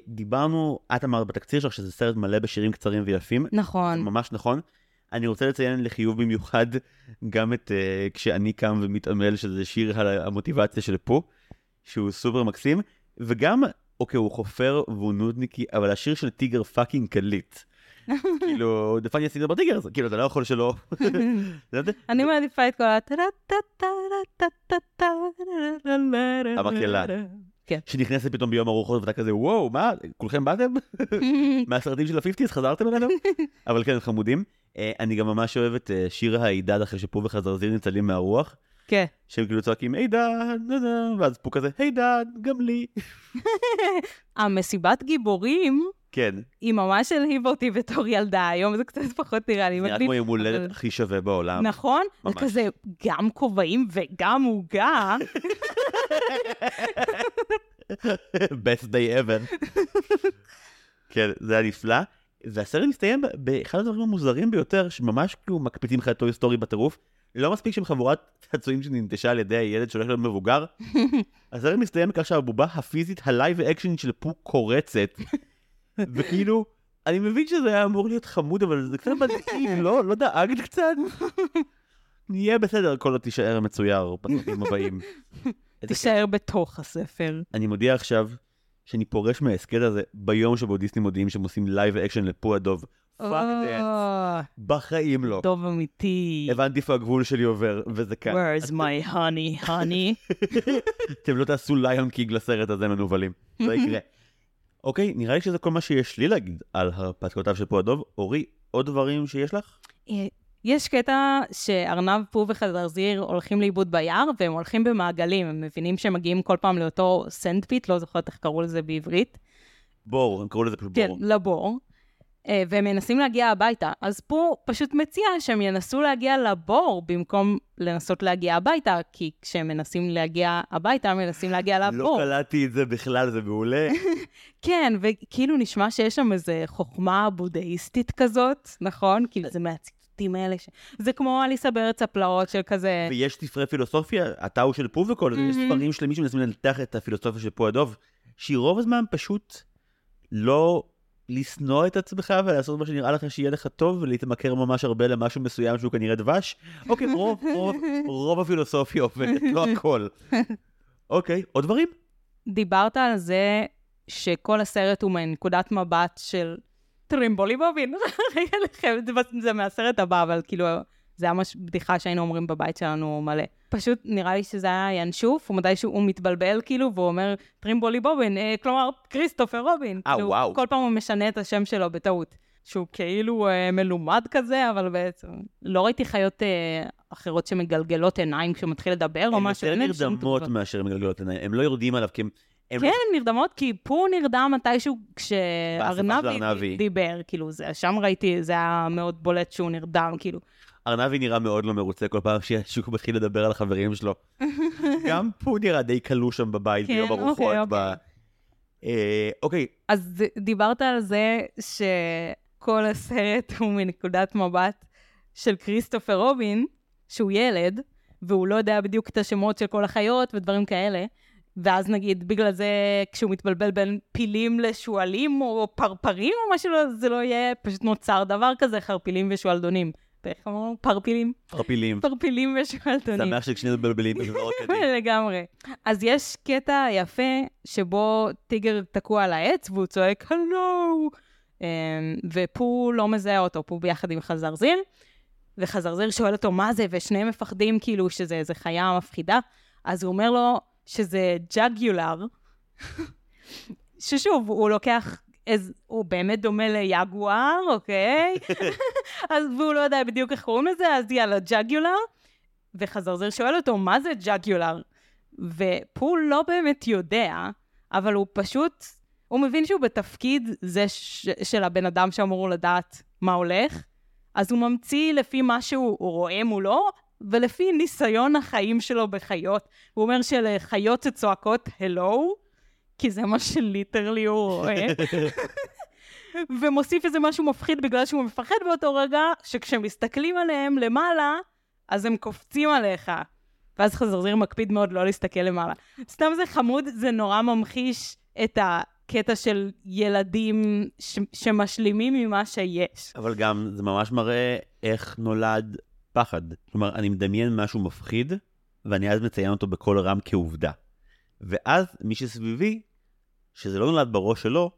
דיברנו, את אמרת בתקציר שלך שזה סרט מלא בשירים קצרים ויפים. נכון. ממש נכון. אני רוצה לציין לחיוב במיוחד גם את כשאני קם ומתעמל, שזה שיר על המוטיבציה של פה, שהוא סופר מקסים. וגם, אוקיי, הוא חופר והוא נודניקי, אבל השיר של טיגר פאקינג קליט. כאילו, דפניה סינדר בטיגר, כאילו, אתה לא יכול שלא. אני מעדיפה את כל ה... המקהלה. שנכנסת פתאום ביום ארוחות, ואתה כזה, וואו, מה? כולכם באתם? מהסרטים של ה-50s חזרתם אלינו? אבל כן, חמודים. אני גם ממש אוהב את שיר העידד, אחרי שפו וחזרזיר נצלים מהרוח. כן. שהם כאילו צועקים, עידן, ואז פו כזה, עידן, גם לי. המסיבת גיבורים... כן. היא ממש הלהיבה אותי בתור ילדה, היום זה קצת פחות נראה לי. נראה כמו יום הולדת הכי שווה בעולם. נכון? זה כזה גם כובעים וגם הוגה. Best day ever. כן, זה היה נפלא. והסרט מסתיים באחד הדברים המוזרים ביותר, שממש כאילו מקפיצים לך את טוי סטורי בטירוף. לא מספיק שהם חבורת צעצועים שננטשה על ידי הילד שהולך להיות מבוגר. הסרט מסתיים בכך שהבובה הפיזית, הלייב אקשן של פו קורצת. וכאילו, אני מבין שזה היה אמור להיות חמוד, אבל זה קצת מדהים, לא דאגת קצת? נהיה בסדר, כל עוד תישאר מצויר, פסקים הבאים. תישאר בתוך הספר. אני מודיע עכשיו שאני פורש מההסקד הזה ביום שבו דיסני מודיעים שהם עושים לייב אקשן לפו הדב. פאק דאט. בחיים לא. דוב אמיתי. הבנתי פה הגבול שלי עובר, וזה כאן. Where's my honey, honey? אתם לא תעשו ליון קיג לסרט הזה מנובלים. זה יקרה. אוקיי, נראה לי שזה כל מה שיש לי להגיד על הרפתקאותיו של פו הדב. אורי, עוד דברים שיש לך? יש קטע שארנב, פו וחזרזיר הולכים לאיבוד ביער, והם הולכים במעגלים. הם מבינים שהם מגיעים כל פעם לאותו סנדפיט, לא זוכרת איך קראו לזה בעברית. בור, הם קראו לזה פשוט בור. כן, לבור. והם מנסים להגיע הביתה. אז פו פשוט מציע שהם ינסו להגיע לבור, במקום לנסות להגיע הביתה, כי כשהם מנסים להגיע הביתה, הם מנסים להגיע לבור. לא קלטתי את זה בכלל, זה מעולה. כן, וכאילו נשמע שיש שם איזו חוכמה בודהיסטית כזאת, נכון? כאילו זה מהציטוטים האלה. זה כמו אליסה בארץ הפלאות של כזה... ויש ספרי פילוסופיה, התאו של פו וכל, יש ספרים שלמי שמנסים לנתח את הפילוסופיה של פו הדב, שהיא רוב הזמן פשוט לא... לסנוע את עצמך ולעשות מה שנראה לך שיהיה לך טוב, ולהתמכר ממש הרבה למשהו מסוים שהוא כנראה דבש. אוקיי, רוב הפילוסופיה עובדת, לא הכל. אוקיי, עוד דברים? דיברת על זה שכל הסרט הוא מנקודת מבט של טרימבולי בובין. זה מהסרט הבא, אבל כאילו זה היה בדיחה שהיינו אומרים בבית שלנו מלא. פשוט נראה לי שזה היה ינשוף, ומדי שהוא מתבלבל כאילו, והוא אומר, טרימבולי בובין, כלומר, קריסטופר רובין. וואו. כל פעם הוא משנה את השם שלו בטעות, שהוא כאילו מלומד כזה, אבל בעצם לא ראיתי חיות אחרות שמגלגלות עיניים כשהוא מתחיל לדבר או משהו. הם יותר נרדמות מאשר מגלגלות עיניים, הם לא יורדים עליו, כי הם... כן, הם נרדמות, כי פו נרדם מתישהו כשארנבי דיבר, כאילו, שם ראיתי, זה היה מאוד בולט שהוא נרדם, כאילו. ארנבי נראה מאוד לא מרוצה כל פעם שהוא מתחיל לדבר על החברים שלו. גם פו נראה די קלו שם בבית, ביום ארוחות. אוקיי. אז דיברת על זה שכל הסרט הוא מנקודת מבט של קריסטופר רובין, שהוא ילד, והוא לא יודע בדיוק את השמות של כל החיות ודברים כאלה. ואז נגיד, בגלל זה, כשהוא מתבלבל בין פילים לשואלים או פרפרים או משהו, זה לא יהיה, פשוט נוצר דבר כזה, חרפילים ושואלדונים. איך אמרנו? פרפילים. פרפילים. פרפילים ושואלתונים. שמח שכשני בלבלים בזוורות קדימה. לגמרי. אז יש קטע יפה שבו טיגר תקוע על העץ והוא צועק, הלו! ופו לא מזהה אותו, פו ביחד עם חזרזיר. וחזרזיר שואל אותו מה זה, ושניהם מפחדים כאילו שזה איזה חיה מפחידה. אז הוא אומר לו שזה ג'אגיולר. ששוב, הוא לוקח... הוא באמת דומה ליגואר, אוקיי? אז והוא לא יודע בדיוק איך קוראים לזה, אז יאללה, ג'אגיולר. וחזרזיר שואל אותו, מה זה ג'אגיולר? ופו לא באמת יודע, אבל הוא פשוט, הוא מבין שהוא בתפקיד זה של הבן אדם שאמור לדעת מה הולך, אז הוא ממציא לפי מה שהוא רואה מולו, ולפי ניסיון החיים שלו בחיות. הוא אומר שלחיות שצועקות, הלו, כי זה מה שליטרלי הוא רואה. ומוסיף איזה משהו מפחיד בגלל שהוא מפחד באותו רגע, שכשמסתכלים עליהם למעלה, אז הם קופצים עליך. ואז חזרזיר מקפיד מאוד לא להסתכל למעלה. סתם זה חמוד, זה נורא ממחיש את הקטע של ילדים שמשלימים ממה שיש. אבל גם זה ממש מראה איך נולד פחד. כלומר, אני מדמיין משהו מפחיד, ואני אז מציין אותו בכל רם כעובדה. ואז מי שסביבי, שזה לא נולד בראש שלו,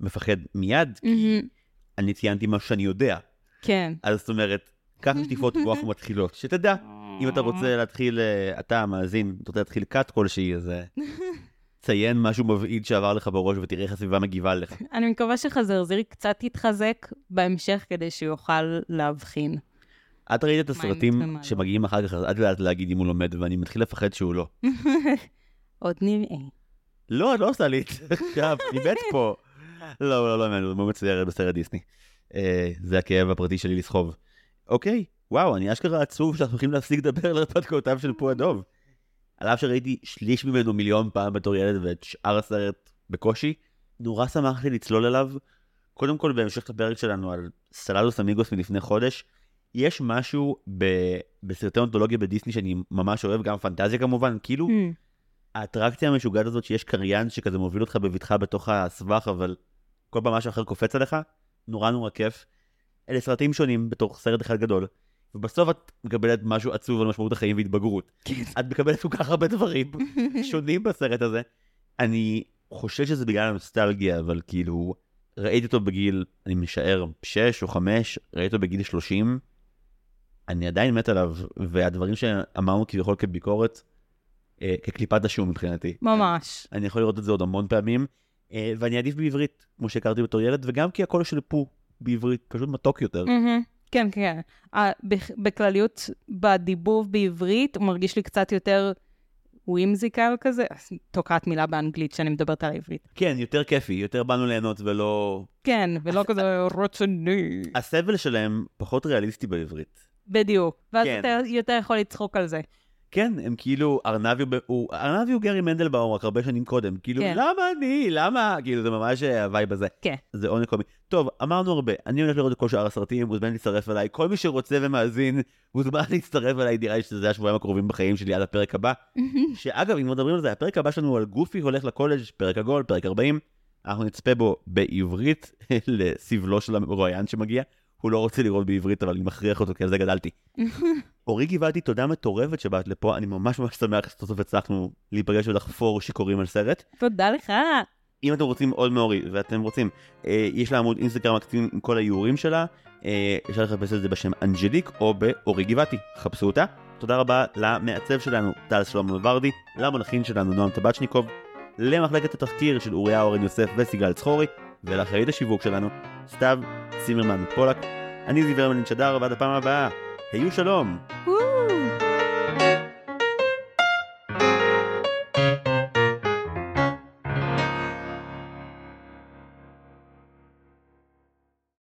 מפחד מיד, כי אני ציינתי מה שאני יודע. כן. אז זאת אומרת, ככה שטיפות כוח ומתחילות. שתדע, אם אתה רוצה להתחיל, אתה המאזין, אתה רוצה להתחיל קאט כלשהי, אז ציין משהו מבעיד שעבר לך בראש, ותראה איך הסביבה מגיבה לך. אני מקווה שחזרזיר קצת יתחזק בהמשך, כדי שיוכל להבחין. את ראית את הסרטים שמגיעים אחר כך, אז את יודעת להגיד אם הוא לומד, ואני מתחיל לפחד שהוא לא. עוד נראה. לא, את לא עושה לי את זה עכשיו, ניבט פה. לא, אני מאוד מצוירת בסרט דיסני. זה הכאב הפרטי שלי לסחוב. אוקיי, וואו, אני אשכרה עצוב שאנחנו הולכים להפסיק לדבר על הרפתקאותיו של פו הדב. על אף שראיתי שליש ממנו מיליון פעם בתור ילד ואת שאר הסרט בקושי, נורא שמחתי לצלול אליו. קודם כל, בהמשך לפרק שלנו על סלדוס אמיגוס מלפני חודש, יש משהו בסרטי אונתולוגיה בדיסני שאני ממש אוהב, גם פנטזיה כמובן, כאילו... האטרקציה המשוגעת הזאת שיש קריין שכזה מוביל אותך בביתך בתוך הסבך, אבל כל פעם משהו אחר קופץ עליך, נורא כיף. אלה סרטים שונים בתור סרט אחד גדול, ובסוף את מקבלת משהו עצוב על משמעות החיים והתבגרות. את מקבלת כל כך הרבה דברים שונים בסרט הזה. אני חושב שזה בגלל הנוסטלגיה, אבל כאילו, ראיתי אותו בגיל, אני משער 6 או 5, ראיתי אותו בגיל 30, אני עדיין מת עליו, והדברים שאמרנו כביכול כביקורת, כקליפת השום מבחינתי. ממש. אני יכול לראות את זה עוד המון פעמים, ואני עדיף בעברית, כמו שהכרתי בתור ילד, וגם כי הקול של פו בעברית פשוט מתוק יותר. כן, כן. בכלליות, בדיבוב בעברית, הוא מרגיש לי קצת יותר ווימזיקל כזה, תוקעת מילה באנגלית שאני מדברת על העברית. כן, יותר כיפי, יותר באנו ליהנות ולא... כן, ולא כזה רציני. הסבל שלהם פחות ריאליסטי בעברית. בדיוק. ואז יותר יכול לצחוק על זה. כן, הם כאילו, ארנביו גרי מנדלבאום רק הרבה שנים קודם, כאילו, כן. למה? כאילו, זה ממש הווייב הזה. כן. זה עונג קומי. טוב, אמרנו הרבה, אני הולך לראות את כל שאר הסרטים, מוזמן להצטרף אליי, כל מי שרוצה ומאזין, מוזמן להצטרף אליי, נראה לי שזה השבועיים הקרובים בחיים שלי עד הפרק הבא, שאגב, אם מדברים על זה, הפרק הבא שלנו על גופי הולך לקולג', פרק עגול, פרק 40, אנחנו נצפה בו בעברית, לסבלו של המרואיין שמגיע, הוא לא רוצה לראות בעברית, אבל אני מכריח אותו, כי על זה גדלתי. אורי גבעתי, תודה מטורפת שבאת לפה, אני ממש שמח שסוף הצלחנו להיפגש ולחפור שקוראים על סרט. תודה לך. אם אתם רוצים עוד מאורי, ואתם רוצים, יש לה עמוד אינסטגרם מקסים עם כל האיורים שלה, אפשר לחפש את זה בשם אנג'ליק, או באורי גבעתי, חפשו אותה. תודה רבה למעצב שלנו, טל שלום ורדי, למלחין שלנו, נועם טבצ'ניקוב, למחלקת התחקיר של אוריה, אורן יוסף וסיגל צחורי, ולאחראית השיווק שלנו, סתיו צירמן פולק. אני זיו הרמלין, ועד הפעם הבאה. היו שלום.